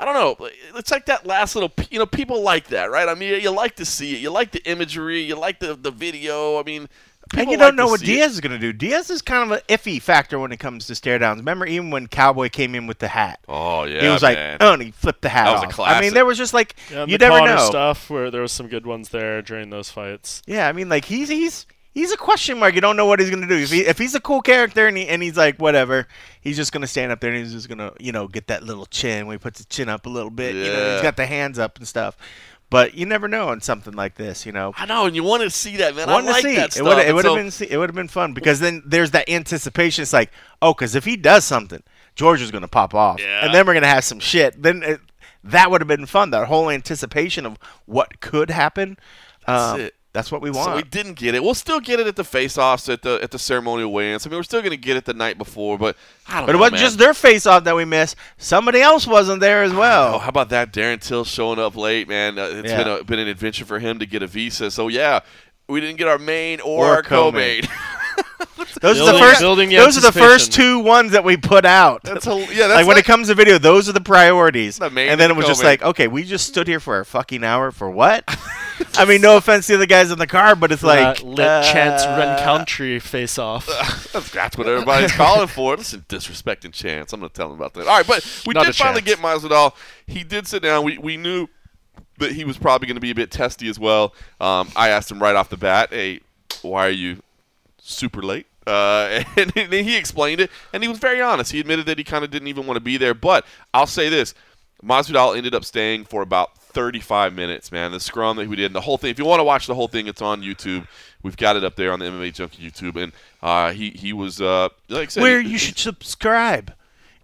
I don't know. It's like that last little, you know, people like that, right? I mean, you like to see it. You like the imagery. You like the video. I mean, and you don't know what Diaz is going to do. Diaz is kind of an iffy factor when it comes to stare downs. Remember even when Cowboy came in with the hat? Oh, yeah, he was like, oh, and he flipped the hat off. That was a classic. I mean, there was just like, you never know. The Connor stuff where there was some good ones there during those fights. Yeah, I mean, like, he's a question mark. You don't know what he's going to do. If he's a cool character and he's like, whatever, he's just going to stand up there and he's just going to, you know, get that little chin where he puts his chin up a little bit. Yeah. You know, he's got the hands up and stuff. But you never know on something like this, you know. I know, and you want to see that, man. I like that stuff. It would have been fun because then there's that anticipation. It's like, oh, because if he does something, George is going to pop off, and then we're going to have some shit. Then that would have been fun. That whole anticipation of what could happen. That's it. That's what we want. So we didn't get it. We'll still get it at the face-offs, at the ceremonial weigh-ins. I mean, we're still going to get it the night before, but I don't know, But it wasn't just their face-off that we missed. Somebody else wasn't there as well. Oh, how about that? Darren Till showing up late, man. It's been an adventure for him to get a visa. So, yeah, we didn't get our main or our co-main. Those are the first two ones that we put out. When it comes to video, those are the priorities. And then it was just like, okay, we just stood here for a fucking hour for what? I mean, no offense to the guys in the car, but it's like let Chance Rencountre face off. That's what everybody's calling for. Listen, disrespecting Chance. I'm gonna tell him about that. All right, but we did finally get Masvidal. He did sit down. We knew that he was probably going to be a bit testy as well. I asked him right off the bat, hey, why are you super late? And he explained it, and he was very honest. He admitted that he kind of didn't even want to be there. But I'll say this, Masvidal ended up staying for about 35 minutes, man. The scrum that we did and the whole thing. If you want to watch the whole thing, it's on YouTube. We've got it up there on the MMA Junkie YouTube. And he was like I said, where you should subscribe.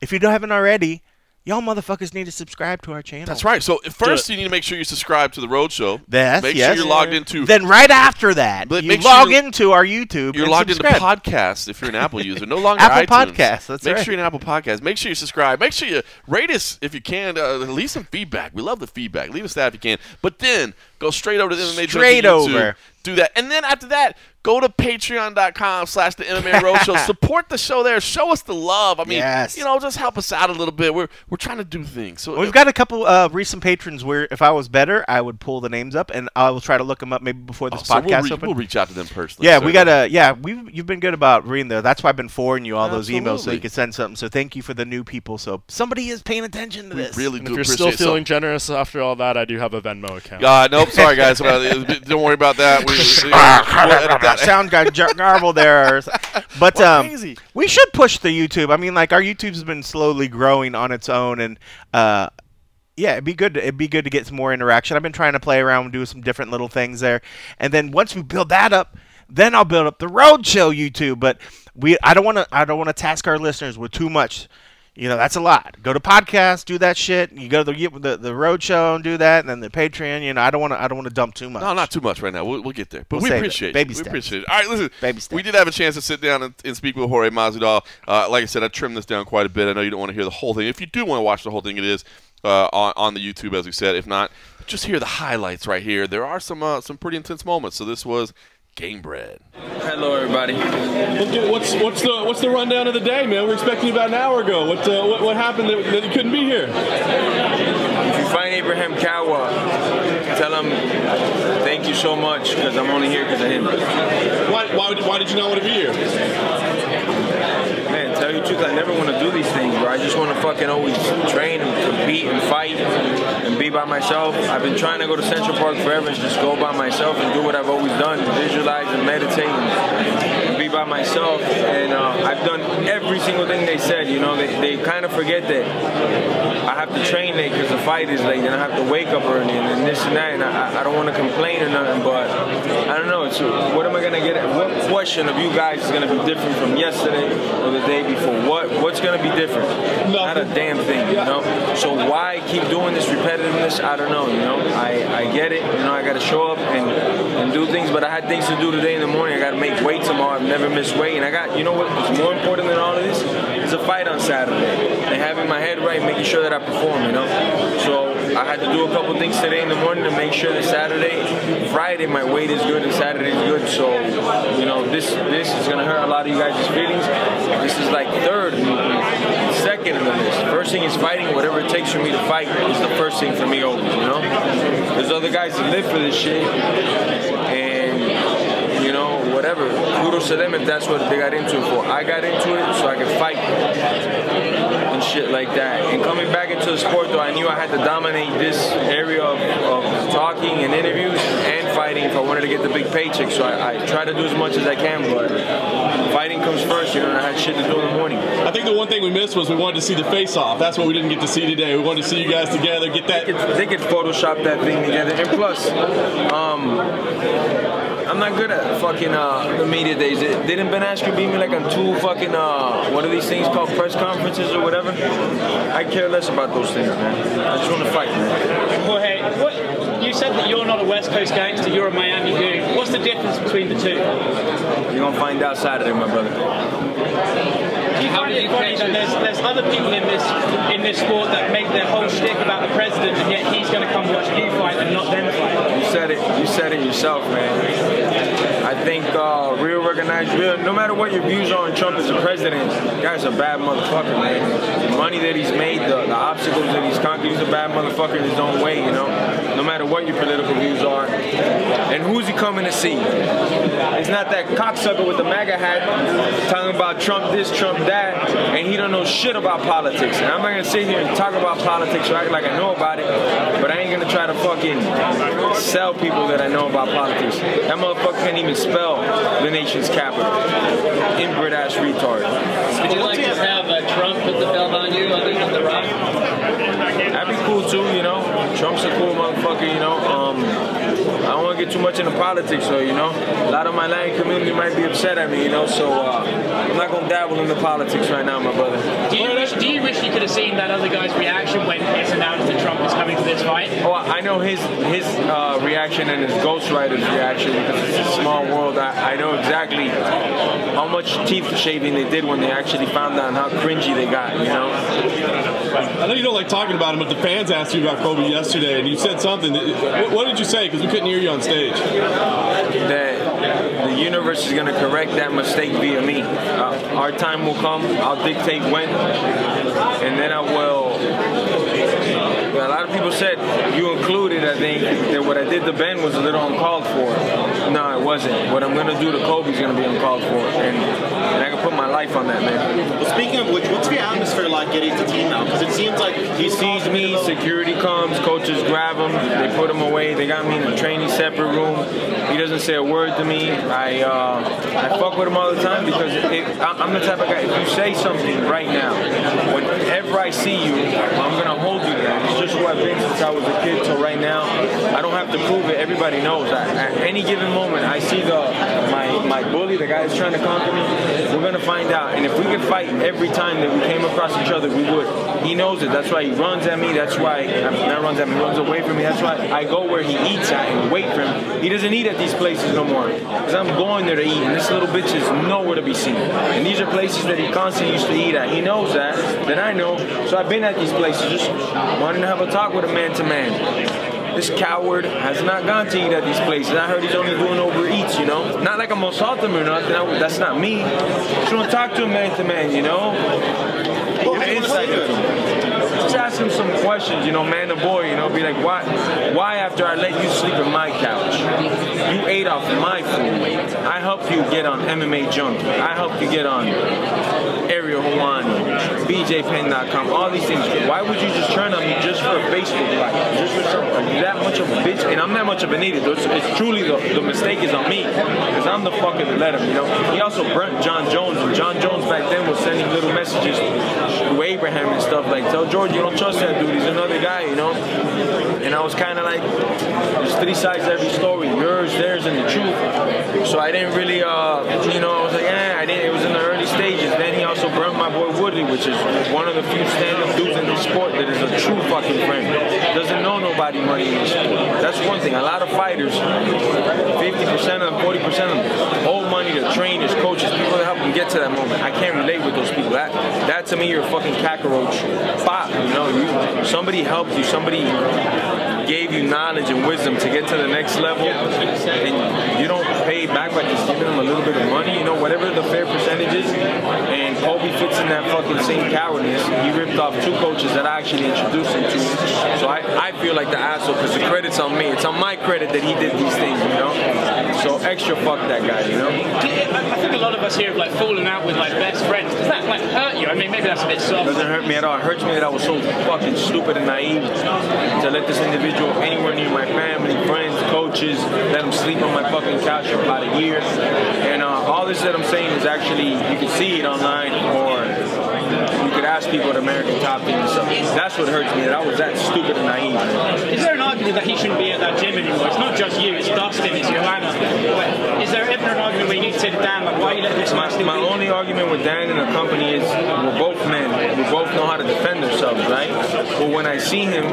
If you haven't already, y'all motherfuckers need to subscribe to our channel. That's right. So first you need to make sure you subscribe to The Roadshow. Make sure you're logged into. Then right after that, you log into our YouTube. You're logged into podcasts if you're an Apple user. No longer Apple iTunes. Podcasts. Make sure you're an Apple Podcast. Make sure you subscribe. Make sure you rate us if you can. Leave some feedback. We love the feedback. Leave us that if you can. But then go straight over to the MMA Junkie YouTube. do that. And then after that, go to patreon.com/the MMA Roadshow. Support the show there. Show us the love. I mean, you know, just help us out a little bit. We're trying to do things. So we've got a couple recent patrons where if I was better, I would pull the names up and I will try to look them up maybe before this podcast opens. We'll reach out to them personally. Yeah, you've been good about reading there. That's why I've been forwarding you all those emails so you can send something. So thank you for the new people. So somebody is paying attention to this. Really, and do if you're still feeling generous after all that, I do have a Venmo account. Nope, sorry guys, don't worry about that. We'll edit that. Sound guy garble there, but we should push the YouTube. I mean, like, our YouTube's been slowly growing on its own, and it'd be good to get some more interaction. I've been trying to play around and do some different little things there, and then once we build that up, then I'll build up the Roadshow YouTube. But I don't want to task our listeners with too much. You know, that's a lot. Go to podcasts, do that shit. You go to the Roadshow and do that, and then the Patreon. You know, I don't want to dump too much. No, not too much right now. We'll get there. But we appreciate it. Baby steps. We appreciate it. All right, listen. Baby steps. We did have a chance to sit down and speak with Jorge Masvidal. Like I said, I trimmed this down quite a bit. I know you don't want to hear the whole thing. If you do want to watch the whole thing, it is on the YouTube, as we said. If not, just hear the highlights right here. There are some pretty intense moments. So this was Game Bread. Hello, everybody. What's the rundown of the day, man? We were expecting you about an hour ago. What happened that you couldn't be here? If you find Abraham Kawa, tell him thank you so much because I'm only here because of him. Why did you not want to be here? Man, tell you the truth, I never want to do these things, bro. I just want to fucking always train and compete and fight and be by myself. I've been trying to go to Central Park forever and just go by myself and do what I've always done, visualize and meditate and be by myself. And I've done every single thing they said, you know. They kind of forget that I have to train late because the fight is late and I have to wake up early and this and that. And I don't want to complain or nothing, but I don't know. What am I going to get at? What question of you guys is going to be different from yesterday or the day before? What's going to be different? Not a damn thing, you know? So why keep doing this repetitiveness? I don't know, you know? I get it. You know, I got to show up and do things, but I had things to do today in the morning. I got to make weight tomorrow. I've never missed weight. And I got, you know what is more important than all of this? It's a fight on Saturday. And having my head right, making sure that I perform, you know? So I had to do a couple things today in the morning to make sure that Saturday, Friday, my weight is good and Saturday is good. So, you know, this is going to hurt a lot of you guys' feelings. This is like third, second in the list. First thing is fighting. Whatever it takes for me to fight is the first thing for me always, you know? There's other guys that live for this shit. And, you know, whatever. Kudos to them if that's what they got into it for. I got into it so I could fight and shit like that. And coming back into the sport, though, I knew I had to dominate this area of talking and interviews and fighting if I wanted to get the big paycheck. So I try to do as much as I can, but fighting comes first, you know, and I had shit to do in the morning. I think the one thing we missed was we wanted to see the face-off. That's what we didn't get to see today. We wanted to see you guys together, get that. They could Photoshop that thing together. And plus, I'm not good at fucking the media days. Didn't Ben Askren beat me like on two fucking, what are these things called, press conferences or whatever? I care less about those things, man. I just want to fight, man. Jorge, you said that you're not a West Coast gangster, you're a Miami dude. What's the difference between the two? You're going to find out Saturday, my brother. Do you find it funny that there's other people in this sport that make their whole shtick about the president, and yet he's going to come watch you fight and not them fight? You said it yourself, man. I think real, no matter what your views are on Trump as a president, the guy's a bad motherfucker, man. The money that he's made, the obstacles that he's conquered, he's a bad motherfucker in his own way, you know? No matter what your political views are. And who's he coming to see? It's not that cocksucker with the MAGA hat talking about Trump this, Trump that, and he don't know shit about politics. And I'm not going to sit here and talk about politics or act like I know about it, but I ain't going to try to fucking sell people that I know about politics. That motherfucker can't even spell the nation's capital. Inbred ass retard. Would you like to have Trump put the belt on you other than The Rock? That'd be cool too, you know. Trump's a cool motherfucker, you know. I don't want to get too much into politics, though, you know. A lot of my Latin community might be upset at me, you know, so I'm not going to dabble into politics right now, my brother. Do you wish you could have seen that other guy's reaction when it's announced that Trump was coming to this fight? Oh, I know his reaction and his ghostwriter's reaction because it's a small world. I know exactly how much teeth shaving they did when they actually found out how cringy they got, you know. I know you don't like talking about him, but the fans asked you about Kobe yesterday, and you said something. What did you say? Because we couldn't hear you on stage. That the universe is going to correct that mistake via me. Our time will come. I'll dictate when, and then I will... A lot of people said, you included, I think, that what I did to Ben was a little uncalled for. No, it wasn't. What I'm going to do to Kobe is going to be uncalled for. And I can put my life on that, man. Well, speaking of which, what's the atmosphere like getting to team now? Because it seems like he sees me, security comes, coaches grab him, they put him away, they got me in a training separate room. He doesn't say a word to me. I fuck with him all the time because I'm the type of guy, if you say something right now, whenever I see you, I'm going to hold you to that. It's just who I've been since I was a kid till right now. I don't have to prove it. Everybody knows. At any given moment, I see my bully, the guy that's trying to conquer me. We're going to find out. And if we could fight every time that we came across each other, we would. He knows it. That's why he runs at me. That's why, he runs away from me. That's why I go where he eats at and wait for him. He doesn't eat at these places no more. Because I'm going there to eat. And this little bitch is nowhere to be seen. And these are places that he constantly used to eat at. He knows that. Then I know. So I've been at these places just wanting to have a talk with a man-to-man. This coward has not gone to eat at these places. I heard he's only going over eats, you know? Not like I'm gonna assault him or nothing. That's not me. Just wanna talk to him man-to-man, you know? Just ask him some questions, you know, man to boy, you know? Be like, why after I let you sleep on my couch, you ate off my food? I helped you get on MMA Junkie. I helped you get on Ariel Helwani, BJPen.com, all these things. Why would you just turn on me just for a Facebook fight? Just for something? You're that much of a bitch, and I'm that much of an idiot. It's truly the mistake is on me, because I'm the fucker that let him, you know? He also burnt John Jones, and John Jones back then was sending little messages to Abraham and stuff like, tell George you don't trust that dude, he's another guy, you know? And I was kind of like, there's three sides to every story, yours, theirs, and the truth. So I didn't really, you know, I was like, eh, I didn't, it was in the early stages. Then he also burnt my boy Woodley, which is one of the few stand-up dudes in this sport that is a true fucking friend. Doesn't know nobody money in this sport. That's one thing. A lot of fighters, 50% of them, 40% of them, owe money to trainers, coaches, people that help them get to that moment. I can't relate with those people. That to me, you're a fucking cockroach. Pop, you know, somebody helped you, somebody gave you knowledge and wisdom to get to the next level, and you don't pay back by just giving them a little bit of money, you know, whatever the fair percentage is. And Kobe fits in that fucking same cowardice. He ripped off two coaches that I actually introduced him to. So I feel like the asshole because the credit's on me. It's on my credit that he did these things, you know? So extra fuck that guy, you know? I think a lot of us here have like fallen out with like best friends. Does that like hurt you? I mean, maybe that's a bit soft. It doesn't hurt me at all. It hurts me that I was so fucking stupid and naive to let this individual anywhere near my family, friends, coaches, let them sleep on my fucking couch for about a year. And all this that I'm saying is actually, you can see it online, or you could ask people at American Top Team and stuff. That's what hurts me, that I was that stupid and naive. Is there an argument that he shouldn't be at that gym anymore? It's not just you, it's Dustin, it's Joanna. Is there ever an argument where you need to sit down, like, why are you letting this match? My only argument with Dan and the company is, we're both men, we both know how to defend ourselves, right? But when I see him,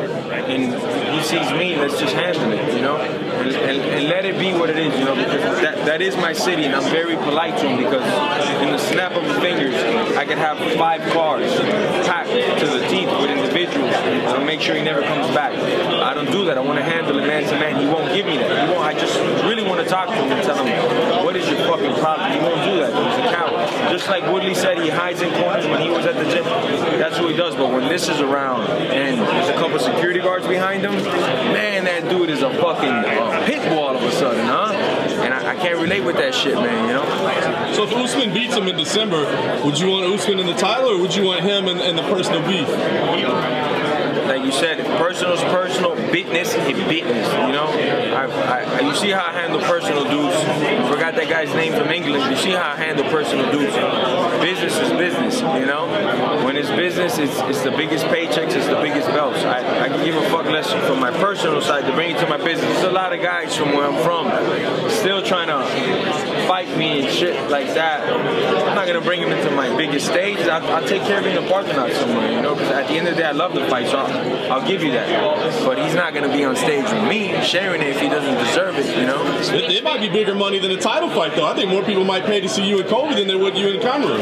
and he sees me, let's just handle it, you know? And let it be what it is, you know? Because that is my city, and I'm very polite to him, because in the snap of the fingers, I could have 5 cars packed to the teeth with individuals, and I'll make sure he never comes back. I don't do that. I want to handle it man to man. He won't give me that. He won't. I just really want to talk to him and tell him, what is your fucking problem? He won't do that. He's a coward. Just like Woodley said, he hides in corners when he was at the gym. That's what he does. But when this is around and there's a couple security guards behind him, man, that dude is a fucking pit bull all of a sudden, huh? And I can't relate with that shit, man, you know? So if Usman beats him in December, would you want Usman in the title, or would you want him in the personal beef? Like you said, personal's personal, business is business, you know? You see how I handle personal dudes. I forgot that guy's name from England. You see how I handle personal dudes. Business is business, you know? When it's business, it's the biggest paychecks, it's the biggest belts. I can give a fuck less from my personal side to bring it to my business. There's a lot of guys from where I'm from still trying to fight me and shit like that. I'm not gonna bring him into my biggest stage. I'll take care of him in the parking lot somewhere, you know? Because at the end of the day, I love the fight, so I'll give you that. But he's not going to be on stage with me sharing it if he doesn't deserve it, you know? It might be bigger money than a title fight, though. I think more people might pay to see you and Kobe than they would you and Kamaru.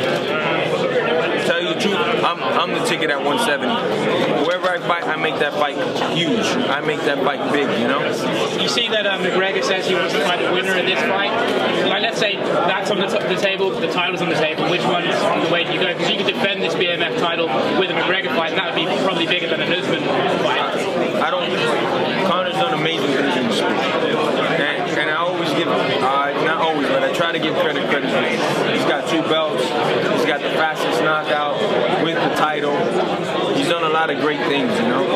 Tell you the truth, I'm the ticket at 170. Wherever I fight, I make that fight huge. I make that fight big, you know? You see that McGregor says he wants to fight the winner in this fight? Like, let's say that's on the table, the title's on the table. Which one is the way you go? Because you could defend this BMF title with a McGregor fight, and that would be probably bigger than an Usman fight. I don't... Conor's done amazing things in the sport. And I always give... not always, but I try to give credit for him. He's got 2 belts. He's got the fastest knockout with the title. He's done a lot of great things, you know.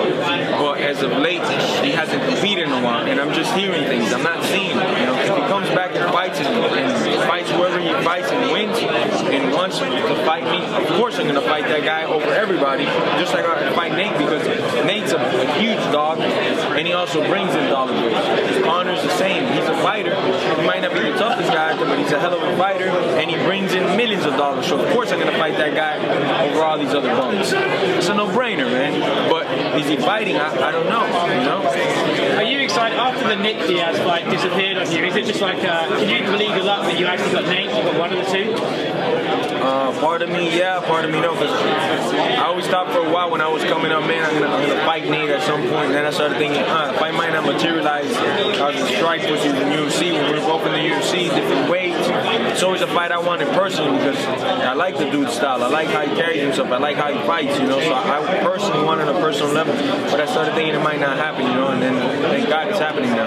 But as of late, he hasn't competed in a while, and I'm just hearing things. I'm not seeing them, you know. If he comes back and fights whoever he fights and wins, and wants to fight me, of course I'm going to fight that guy over everybody, just like I fight Nate, because Nate's a huge dog, and he also brings in dog weight. Conor's the same. He's a fighter. He might not be the toughest guy, but he's a hell of a fighter, and he brings in millions of dollars. So of course I'm going to fight that guy over all these other bums. It's a no-brainer, man. But is he fighting? I don't know, you know? Are you excited after the Nick Diaz fight disappeared on you? Is it just like, can you believe the luck that you actually got Nate? You got one of the two? Part of me, yeah. Part of me, no. Because I always thought for a while when I was coming up, man, I'm gonna fight Nate at some point. And then I started thinking, if I might not materialize, I was a strike with you in the UFC. When we were both in the UFC, different weights. It's always a fight I wanted personally because I like the dude's style. I like how he carries himself. I like how he fights, you know. So I personally wanted a personal level, but I started thinking it might not happen, you know. And then thank God it's happening now.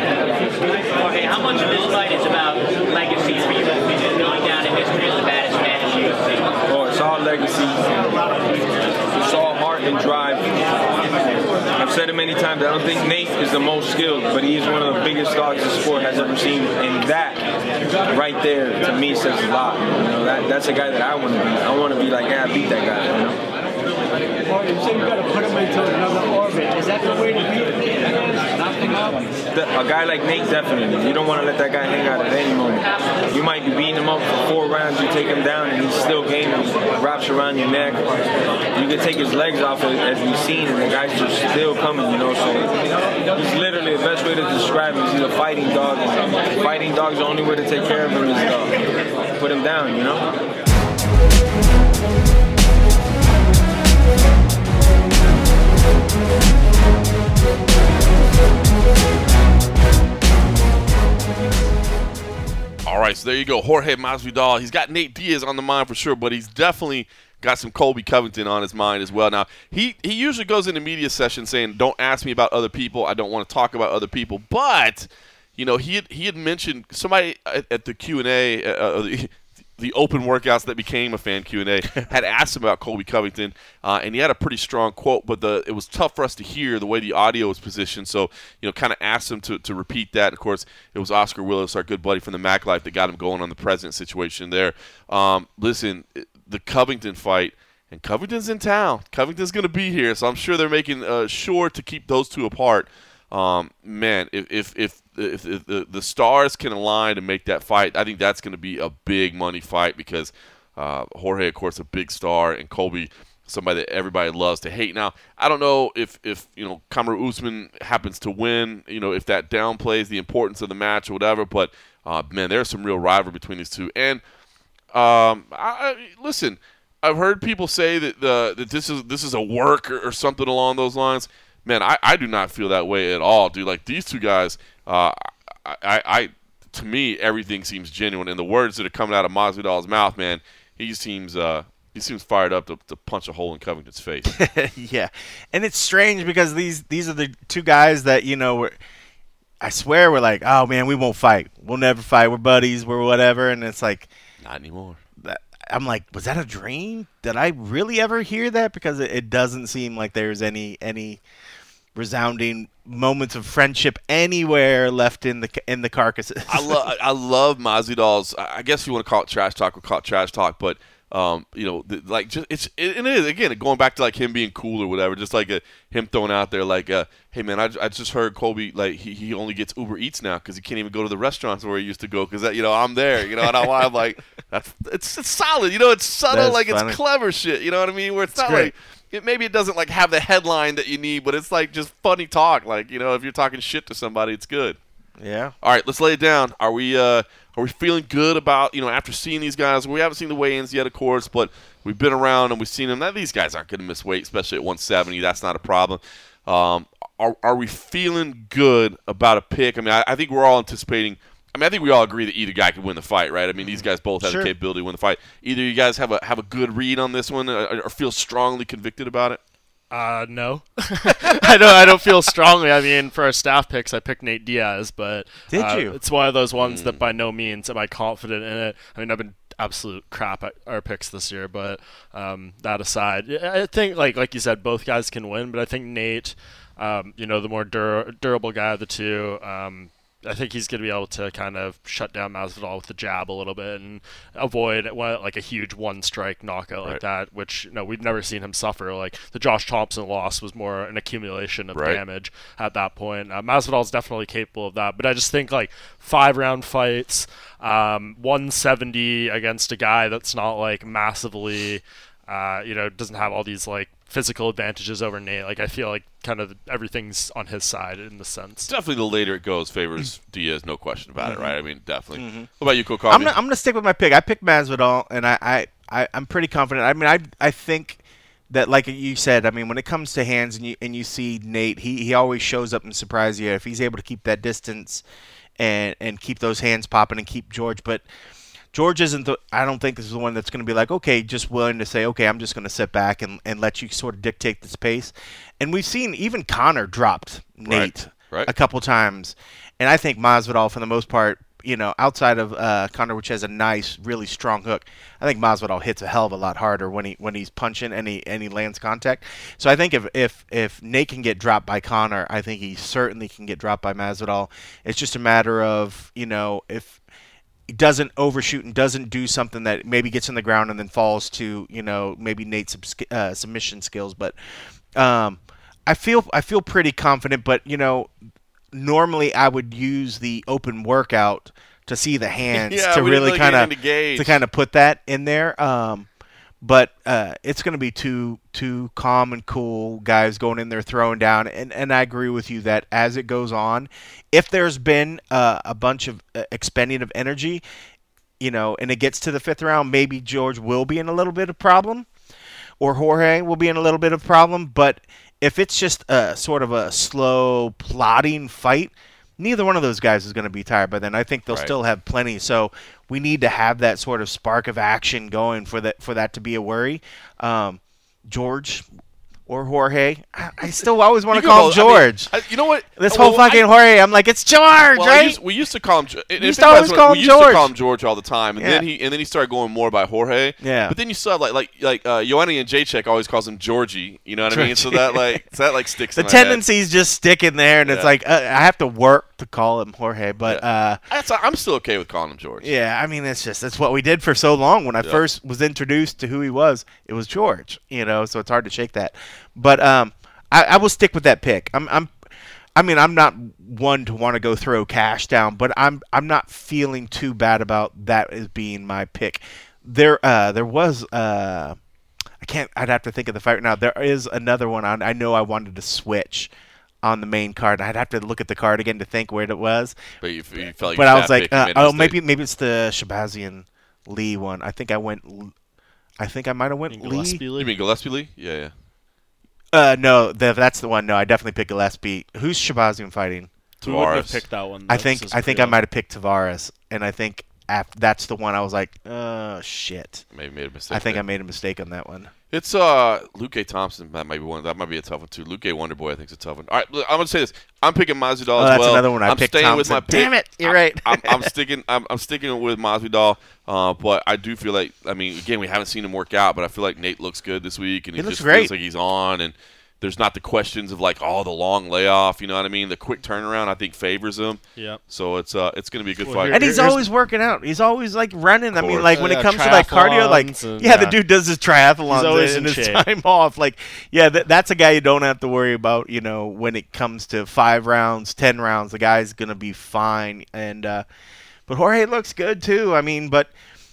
Okay, how much of this fight is about legacy for you? Just going down in history as the baddest man in the UFC. Oh, it's all legacy. It's all heart and drive. I've said it many times. I don't think Nate is the most skilled, but he is one of the biggest dogs the sport has ever seen. And that, right there, to me, says a lot. You know, that's a guy that I want to be. I want to be like, yeah, I beat that guy. You know? Well, you say you got to put him into another orbit. Is that the way to beat Nate? A guy like Nate, definitely. You don't want to let that guy hang out at any moment. You might be beating him up for 4 rounds, you take him down, and he's still game, wraps around your neck. You can take his legs off, as we've seen, and the guys are still coming, you know. So he's literally, the best way to describe him is he's a fighting dog. A fighting dog's the only way to take care of him is to put him down, you know. All right, so there you go. Jorge Masvidal. He's got Nate Diaz on the mind for sure, but he's definitely got some Colby Covington on his mind as well. Now, he usually goes into media sessions saying, don't ask me about other people. I don't want to talk about other people. But, you know, he had mentioned somebody at the Q&A, the open workouts that became a fan Q&A, had asked him about Colby Covington, and he had a pretty strong quote, but it was tough for us to hear the way the audio was positioned, so, you know, kind of asked him to repeat that. Of course, it was Oscar Willis, our good buddy from the Mac Life, that got him going on the president situation there. Listen, the Covington fight, and Covington's in town. Covington's going to be here, so I'm sure they're making sure to keep those two apart. Man, if the stars can align and make that fight, I think that's going to be a big money fight because Jorge, of course, a big star, and Colby, somebody that everybody loves to hate. Now, I don't know if you know, Kamaru Usman happens to win, you know, if that downplays the importance of the match or whatever. But man, there's some real rivalry between these two. And listen, I've heard people say that this is a work or something along those lines. Man, I do not feel that way at all, dude. Like, these two guys, to me, everything seems genuine. And the words that are coming out of Masvidal's mouth, man, he seems fired up to punch a hole in Covington's face. Yeah, and it's strange because these are the two guys that, you know, I swear we're like, oh, man, we won't fight. We'll never fight. We're buddies. We're whatever. And it's like, not anymore. I'm like, was that a dream? Did I really ever hear that? Because it doesn't seem like there's any resounding moments of friendship anywhere left in the carcasses. I love Masvidal's. I guess you want to call it trash talk. We'll call it trash talk, but you know, it is again going back to like him being cool or whatever. Just like him throwing out there like, hey man, I just heard Colby, like he only gets Uber Eats now because he can't even go to the restaurants where he used to go because, you know, I'm there, you know, and I'm like, it's solid, you know, it's subtle, that's like funny. It's clever shit, you know what I mean? Where it's not great. Like maybe it doesn't like have the headline that you need, but it's like just funny talk, like, you know, if you're talking shit to somebody, it's good. Yeah. All right, let's lay it down. Are we feeling good about, you know, after seeing these guys? We haven't seen the weigh-ins yet, of course, but we've been around and we've seen them. Now, these guys aren't going to miss weight, especially at 170. That's not a problem. Are we feeling good about a pick? I mean, I think we're all anticipating. I mean, I think we all agree that either guy could win the fight, right? I mean, these guys both have the capability to win the fight. Either you guys have a good read on this one, or feel strongly convicted about it? No. I don't feel strongly. I mean, for our staff picks, I picked Nate Diaz, but it's one of those ones that by no means am I confident in it. I mean, I've been absolute crap at our picks this year, but that aside, I think like you said, both guys can win, but I think Nate, you know, the more durable guy of the two. I think he's going to be able to kind of shut down Masvidal with the jab a little bit and avoid like a huge one-strike knockout like that, which, you know, we've never seen him suffer. Like the Josh Thompson loss was more an accumulation of damage at that point. Masvidal's definitely capable of that, but I just think like 5-round fights, 170 against a guy that's not like massively, you know, doesn't have all these like physical advantages over Nate. Like I feel like kind of everything's on his side in the sense. Definitely the later it goes favors Diaz, no question about it, right? I mean, definitely. What about you, Cole Coffey? I'm going to stick with my pick. I picked Masvidal, and I'm pretty confident. I mean, I think that, like you said, I mean, when it comes to hands and you see Nate, he always shows up and surprises you. If he's able to keep that distance and keep those hands popping and keep George, but George isn't I don't think this is the one that's going to be like, okay, just willing to say, okay, I'm just going to sit back and let you sort of dictate this pace. And we've seen even Conor dropped Nate a couple times. And I think Masvidal, for the most part, you know, outside of Conor, which has a nice, really strong hook, I think Masvidal hits a hell of a lot harder when he's punching and he lands contact. So I think if Nate can get dropped by Conor, I think he certainly can get dropped by Masvidal. It's just a matter of, you know, if – doesn't overshoot and doesn't do something that maybe gets in the ground and then falls to, you know, maybe Nate's submission skills. But I feel pretty confident. But, you know, normally I would use the open workout to see the hands to really kind of put that in there. But it's going to be two calm and cool guys going in there throwing down, and I agree with you that as it goes on, if there's been a bunch of expending of energy, you know, and it gets to the 5th round, maybe George will be in a little bit of problem, or Jorge will be in a little bit of problem. But if it's just a sort of a slow plodding fight, neither one of those guys is going to be tired by then. I think they'll still have plenty. So we need to have that sort of spark of action going for that to be a worry. George or Jorge, I still always want to call him George. I mean, you know what? Jorge, I'm like, it's George, well, right? We used to call him George. We used to call him George all the time, and then he started going more by Jorge. Yeah. But then you still have like Ioanni and Jacek always calls him Georgie. You know what I mean? So that sticks. The tendencies just stick in there, and it's like I have to work to call him Jorge, but I'm still okay with calling him George. Yeah, I mean that's what we did for so long. When I first was introduced to who he was, it was George. You know, so it's hard to shake that. But I will stick with that pick. I'm not one to want to go throw cash down, but I'm not feeling too bad about that as being my pick. There was I'd have to think of the fight right now. There is another one I know I wanted to switch on the main card. I'd have to look at the card again to think where it was. But you felt like I was like, maybe it's the Shabazi and Lee one. I think I might have went Gillespie Lee. You mean Gillespie Lee? Yeah. No, that's the one. No, I definitely picked Gillespie. Who's Shabazian fighting? Tavares. We wouldn't have picked that one. I think I might have picked Tavares, and I think that's the one I was like, oh, shit. Maybe made a mistake. I think I made a mistake on that one. It's Luque Thompson. That might be one. That might be a tough one too. Luque Wonderboy, I think, is a tough one. All right, look, I'm gonna say this. I'm picking Masvidal as well. That's another one I picked. Staying with my pick. Damn it, you're right. I'm sticking with Masvidal. But I do feel like, I mean, again, we haven't seen him work out, but I feel like Nate looks good this week, and he just feels like he's on. And there's not the questions of like, the long layoff. You know what I mean? The quick turnaround, I think, favors him. Yeah. So it's gonna be a good fight. And he's always working out. He's always like running. I mean, like when it comes to like cardio, like the dude does his triathlons and his time off. Like, that's a guy you don't have to worry about. You know, when it comes to 5 rounds, 10 rounds, the guy's gonna be fine. And but Jorge looks good too. I mean, but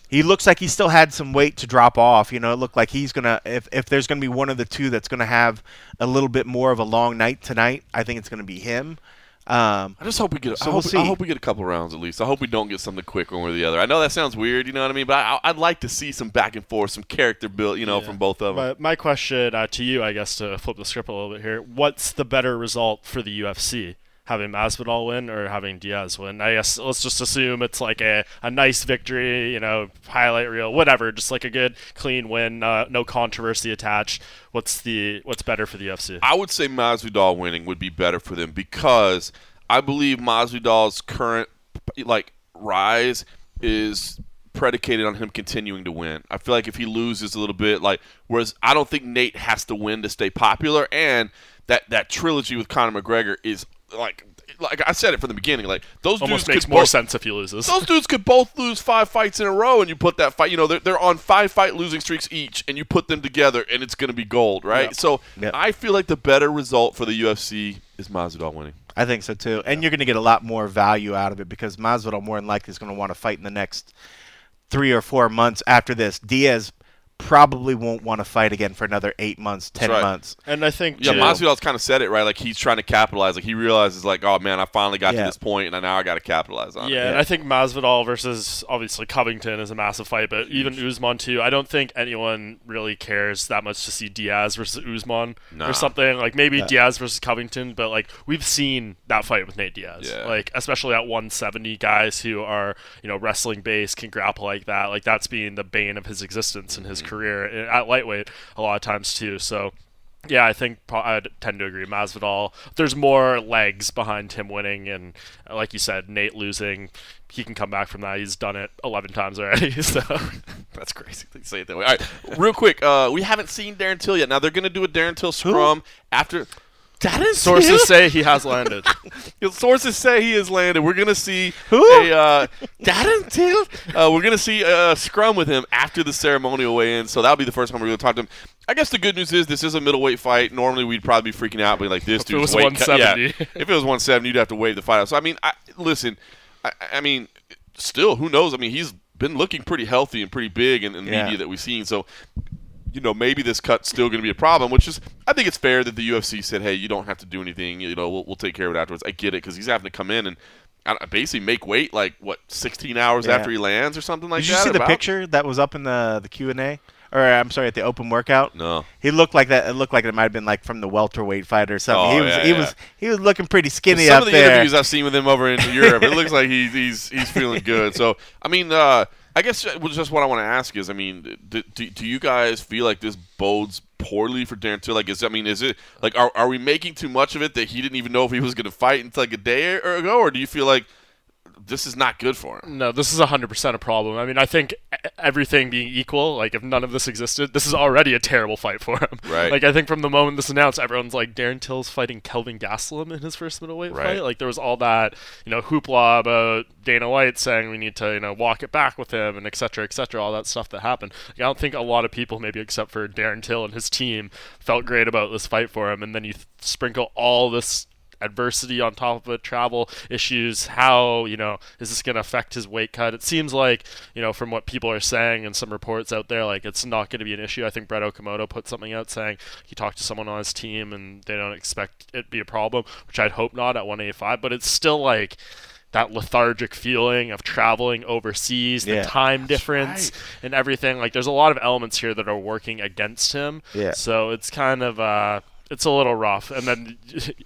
he looks like he still had some weight to drop off. You know, it looked like he's going to – if there's going to be one of the two that's going to have a little bit more of a long night tonight, I think it's going to be him. I just hope we get. I hope we get a couple rounds at least. I hope we don't get something quick one or the other. I know that sounds weird, you know what I mean, but I'd like to see some back and forth, some character build, you know, from both of them. But my question to you, I guess, to flip the script a little bit here: what's the better result for the UFC, having Masvidal win or having Diaz win? I guess let's just assume it's like a nice victory, you know, highlight reel, whatever, just like a good clean win, no controversy attached. What's better for the UFC? I would say Masvidal winning would be better for them because I believe Masvidal's current rise is predicated on him continuing to win. I feel like if he loses a little bit, whereas I don't think Nate has to win to stay popular, and that trilogy with Conor McGregor is like I said it from the beginning, those almost dudes makes more sense if he loses. Those dudes could both lose 5 fights in a row, and you put that fight, you know, they're on 5-fight losing streaks each, and you put them together, and it's going to be gold, right? Yep. So I feel like the better result for the UFC is Masvidal winning. I think so too, and you're going to get a lot more value out of it because Masvidal more than likely is going to want to fight in the next 3 or 4 months after this. Diaz probably won't want to fight again for another 8 months, 10 right. months. And I think Masvidal's kind of said it right. He's trying to capitalize. He realizes, oh man, I finally got to this point, and now I got to capitalize on it. Yeah, and I think Masvidal versus obviously Covington is a massive fight, but even Usman too. I don't think anyone really cares that much to see Diaz versus Usman or something. Maybe Diaz versus Covington, but we've seen that fight with Nate Diaz. Yeah. Especially at 170, guys who are wrestling based can grapple like that. That's being the bane of his existence and his career at lightweight a lot of times too. So yeah, I think I'd tend to agree. Masvidal, there's more legs behind him winning, and like you said, Nate losing, he can come back from that. He's done it 11 times already. So that's crazy to say it that way. All right, real quick, we haven't seen Darren Till yet. Now they're going to do a Darren Till scrum after. That is sources you? Say he has landed. Sources say he has landed. We're gonna see we're gonna see a scrum with him after the ceremonial weigh-in. So that'll be the first time we're gonna talk to him. I guess the good news is this is a middleweight fight. Normally we'd probably be freaking out, but this dude's weight cut. Yeah, if it was 170, you'd have to waive the fight out. So I mean, I mean, still, who knows? I mean, he's been looking pretty healthy and pretty big in the media that we've seen. So. Maybe this cut's still going to be a problem, which is, I think it's fair that the UFC said, hey, you don't have to do anything. We'll take care of it afterwards. I get it, because he's having to come in and basically make weight, 16 hours after he lands or something like that? Did you see the picture that was up in the Q&A? Or, I'm sorry, at the open workout? No. He looked like that. It looked like it might have been, from the welterweight fight or something. He was looking pretty skinny out there. Some of the interviews I've seen with him over in Europe, it looks like he's feeling good. So, I mean, I guess just what I want to ask is, do you guys feel like this bodes poorly for Darren Till? Are we making too much of it that he didn't even know if he was going to fight until a day ago, or do you feel like this is not good for him? No, this is 100% a problem. I think everything being equal, if none of this existed, this is already a terrible fight for him. Right. I think from the moment this announced, everyone's Darren Till's fighting Kelvin Gastelum in his first middleweight fight. There was all that, hoopla about Dana White saying we need to, walk it back with him and et cetera, all that stuff that happened. I don't think a lot of people, maybe except for Darren Till and his team, felt great about this fight for him. And then you sprinkle all this adversity on top of it, travel issues, how, is this going to affect his weight cut? It seems like, from what people are saying and some reports out there, it's not going to be an issue. I think Brett Okamoto put something out saying he talked to someone on his team and they don't expect it to be a problem, which I'd hope not at 185, but it's still that lethargic feeling of traveling overseas, the time difference and everything. There's a lot of elements here that are working against him. Yeah. So it's kind of, it's a little rough, and then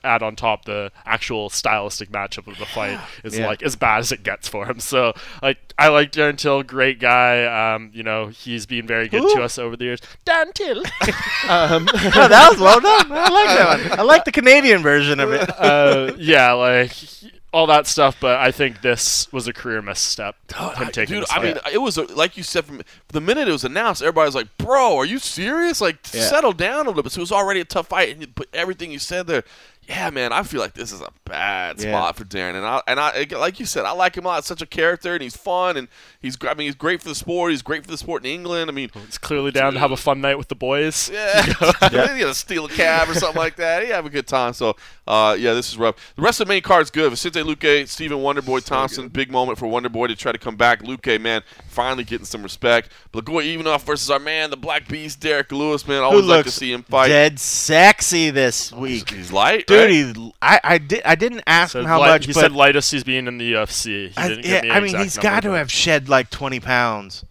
add on top the actual stylistic matchup of the fight is as bad as it gets for him. So I like Darren Till, great guy. He's been very good to us over the years. Darren Till. No, that was well done. I like that one. I like the Canadian version of it. All that stuff, but I think this was a career misstep. It was like you said, from the minute it was announced, everybody was like, "Bro, are you serious? Settle down a little bit." So it was already a tough fight, and but everything you said there, yeah, man, I feel like this is a bad spot for Darren. And I like you said, I like him a lot. He's such a character, and he's fun, and he's great for the sport. He's great for the sport in England. He's clearly down to have a fun night with the boys. Yeah, he's gonna steal a cab or something like that. He have a good time. So this is rough. The rest of the main card's good. Vicente Luque, Stephen Wonderboy Thompson, big moment for Wonderboy to try to come back. Luque, man, finally getting some respect. Blagoy Ivanov versus our man, the Black Beast, Derek Lewis, man. Always like to see him fight. Dead sexy this week. He's light, dude. dude, right? I didn't ask him how much. He said lightest he's being in the UFC. I mean, he's got to have shed like 20 pounds.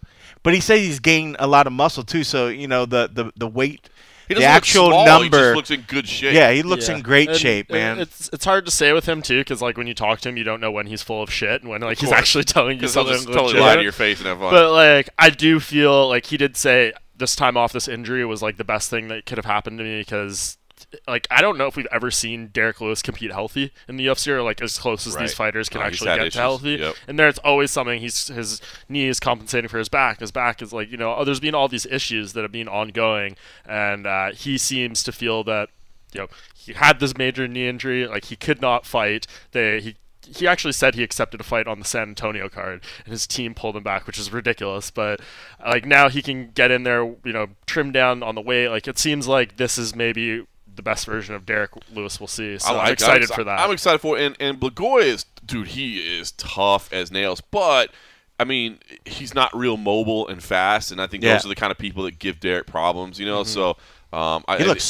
But he said he's gained a lot of muscle too, so you know the weight. He doesn't look small, number. He just looks in good shape. Yeah, he looks in great shape, man. It's hard to say with him too, because like when you talk to him, you don't know when he's full of shit and when like he's actually telling you something. He'll totally lie to your face and have fun. But like I do feel like he did say this time off, this injury was like the best thing that could have happened to me because. Like, I don't know if we've ever seen Derek Lewis compete healthy in the UFC or, like, as close as these fighters can actually get to healthy. Yep. And there's always something. His knee is compensating for his back. His back is, like, you know, there's been all these issues that have been ongoing. And he seems to feel that, you know, he had this major knee injury. Like, he could not fight. He actually said he accepted a fight on the San Antonio card, and his team pulled him back, which is ridiculous. But like now he can get in there, you know, trim down on the weight. Like, it seems like this is maybe the best version of Derek Lewis we'll see. So I'm excited for that. I'm excited for it. And Blagoy is, dude, he is tough as nails. But, I mean, he's not real mobile and fast, and I think those are the kind of people that give Derek problems, you know? Mm-hmm. So he looks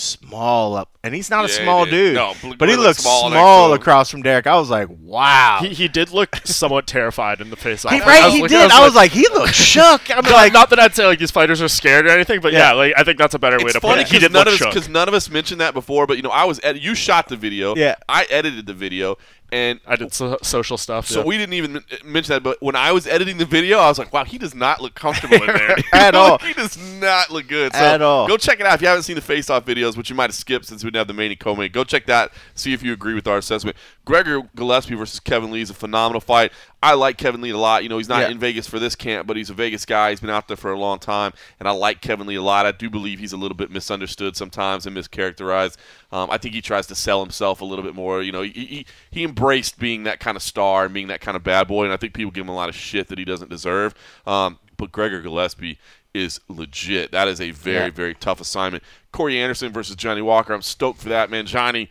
small up, and he's not a small dude. No, but he looks small across from Derek. I was like, wow. He did look somewhat terrified in the face-off. He did. I was like, he looked shook. I'm like, not that I'd say like these fighters are scared or anything, but like I think that's a better way to put it. Because none of us mentioned that before, but you know, you shot the video. Yeah, I edited the video. And I did social stuff. So we didn't even mention that. But when I was editing the video, I was like, wow, he does not look comfortable in there. At all. He does not look good. So at all. Go check it out. If you haven't seen the face-off videos, which you might have skipped since we didn't have the main co-main, go check that. See if you agree with our assessment. Gregor Gillespie versus Kevin Lee is a phenomenal fight. I like Kevin Lee a lot. You know, he's not in Vegas for this camp, but he's a Vegas guy. He's been out there for a long time. And I like Kevin Lee a lot. I do believe he's a little bit misunderstood sometimes and mischaracterized. I think he tries to sell himself a little bit more. You know, he embraced being that kind of star and being that kind of bad boy, and I think people give him a lot of shit that he doesn't deserve. But Gregor Gillespie is legit. That is a very, very tough assignment. Corey Anderson versus Johnny Walker. I'm stoked for that, man. Johnny,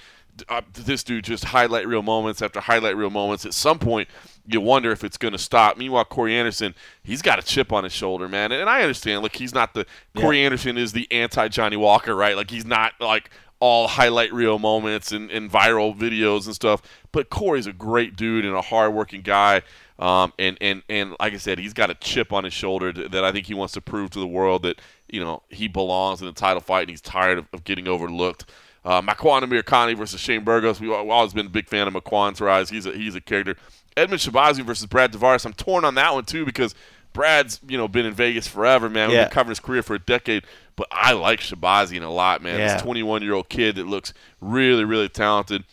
this dude just highlight reel moments after highlight reel moments. At some point, you wonder if it's going to stop. Meanwhile, Corey Anderson, he's got a chip on his shoulder, man. And I understand. Look, he's not the Corey Anderson is the anti-Johnny Walker, right? Like, he's not, like, all highlight reel moments and viral videos and stuff. But Corey's a great dude and a hardworking guy. And like I said, he's got a chip on his shoulder that I think he wants to prove to the world that, you know, he belongs in the title fight and he's tired of getting overlooked. Maquan Amirkani versus Shane Burgos. We've always been a big fan of Maquan's rise. He's a character. Edmund Shabazi versus Brad Tavares. I'm torn on that one too because Brad's, you know, been in Vegas forever, man. We've been covering his career for a decade. But I like Shabazi a lot, man. This 21-year-old kid that looks really, really talented.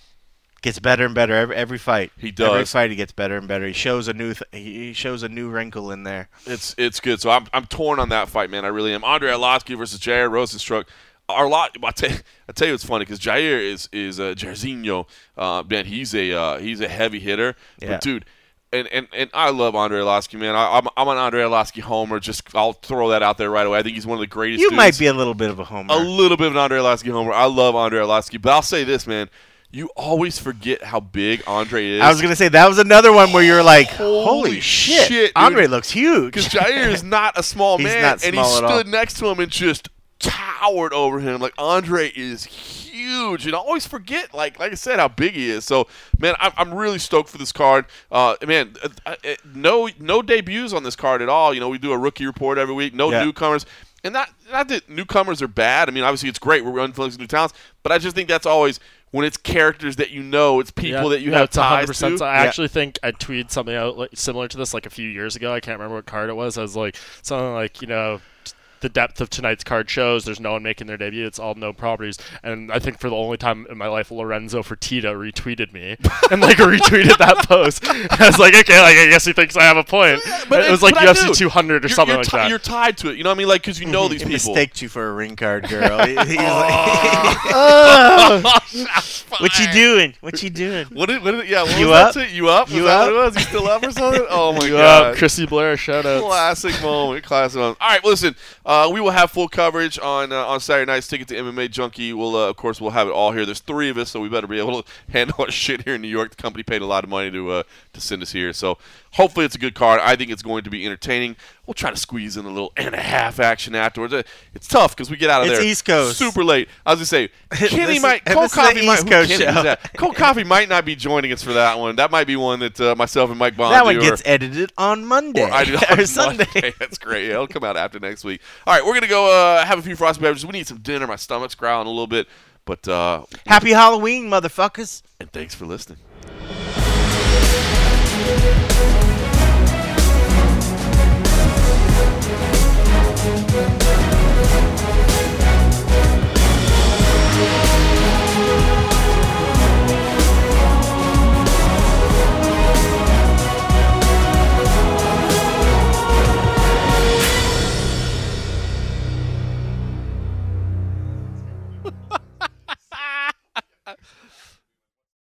Gets better and better every fight. He does. Every fight he gets better and better. He shows a new wrinkle in there. It's good. So I'm torn on that fight, man. I really am. Andrei Arlovski versus Jair Rosenstruck. I tell you it's funny because Jair is Jairzinho. Man, he's a heavy hitter. Yeah. But dude. And I love Andrei Arlovski, man. I'm an Andrei Arlovski homer. Just I'll throw that out there right away. I think he's one of the greatest. You might be a little bit of a homer. A little bit of an Andrei Arlovski homer. I love Andrei Arlovski, but I'll say this, man. You always forget how big Andre is. I was going to say, that was another one where you're like, holy shit Andre looks huge. Because Jair is not a small man. He's not small at all. And he stood next to him and just towered over him. Like, Andre is huge, and I always forget, like I said, how big he is. So, man, I'm really stoked for this card. No debuts on this card at all. You know, we do a rookie report every week. No newcomers. And not that newcomers are bad. I mean, obviously it's great. We're influencing new talents. But I just think that's always when it's characters that you know, it's people that you have ties to. So I actually think I tweeted something out like, similar to this like a few years ago. I can't remember what card it was. I was like, something like, you know, the depth of tonight's card shows there's no one making their debut. It's all known properties. And I think for the only time in my life, Lorenzo Fertitta retweeted me and, like, retweeted that post. I was like, okay, like, I guess he thinks I have a point. But it was like UFC 200 or something like that. You're tied to it. You know what I mean? Like, because you know these people. He mistaked you for a ring card girl. What you doing? What you doing? You up? You up? Was he still up or something? Oh, my God. You up. Chrissy Blair, shout out. Classic moment. Classic moment. All right, well, listen. We will have full coverage on Saturday night's Ticket to MMA Junkie. We'll have it all here. There's three of us, so we better be able to handle our shit here in New York. The company paid a lot of money to send us here, so hopefully it's a good card. I think it's going to be entertaining. We'll try to squeeze in a little and a half action afterwards. It's tough because we get out of there. It's East Coast. Super late. I was going to say, Kenny might – Cold Coffee might – Cold Coffee might not be joining us for that one. That might be one that myself and Mike Bond do. That one gets edited on Monday or Sunday. That's great. Yeah, it'll come out after next week. All right, we're going to go have a few frosty beverages. We need some dinner. My stomach's growling a little bit. But happy Halloween, motherfuckers. And thanks for listening.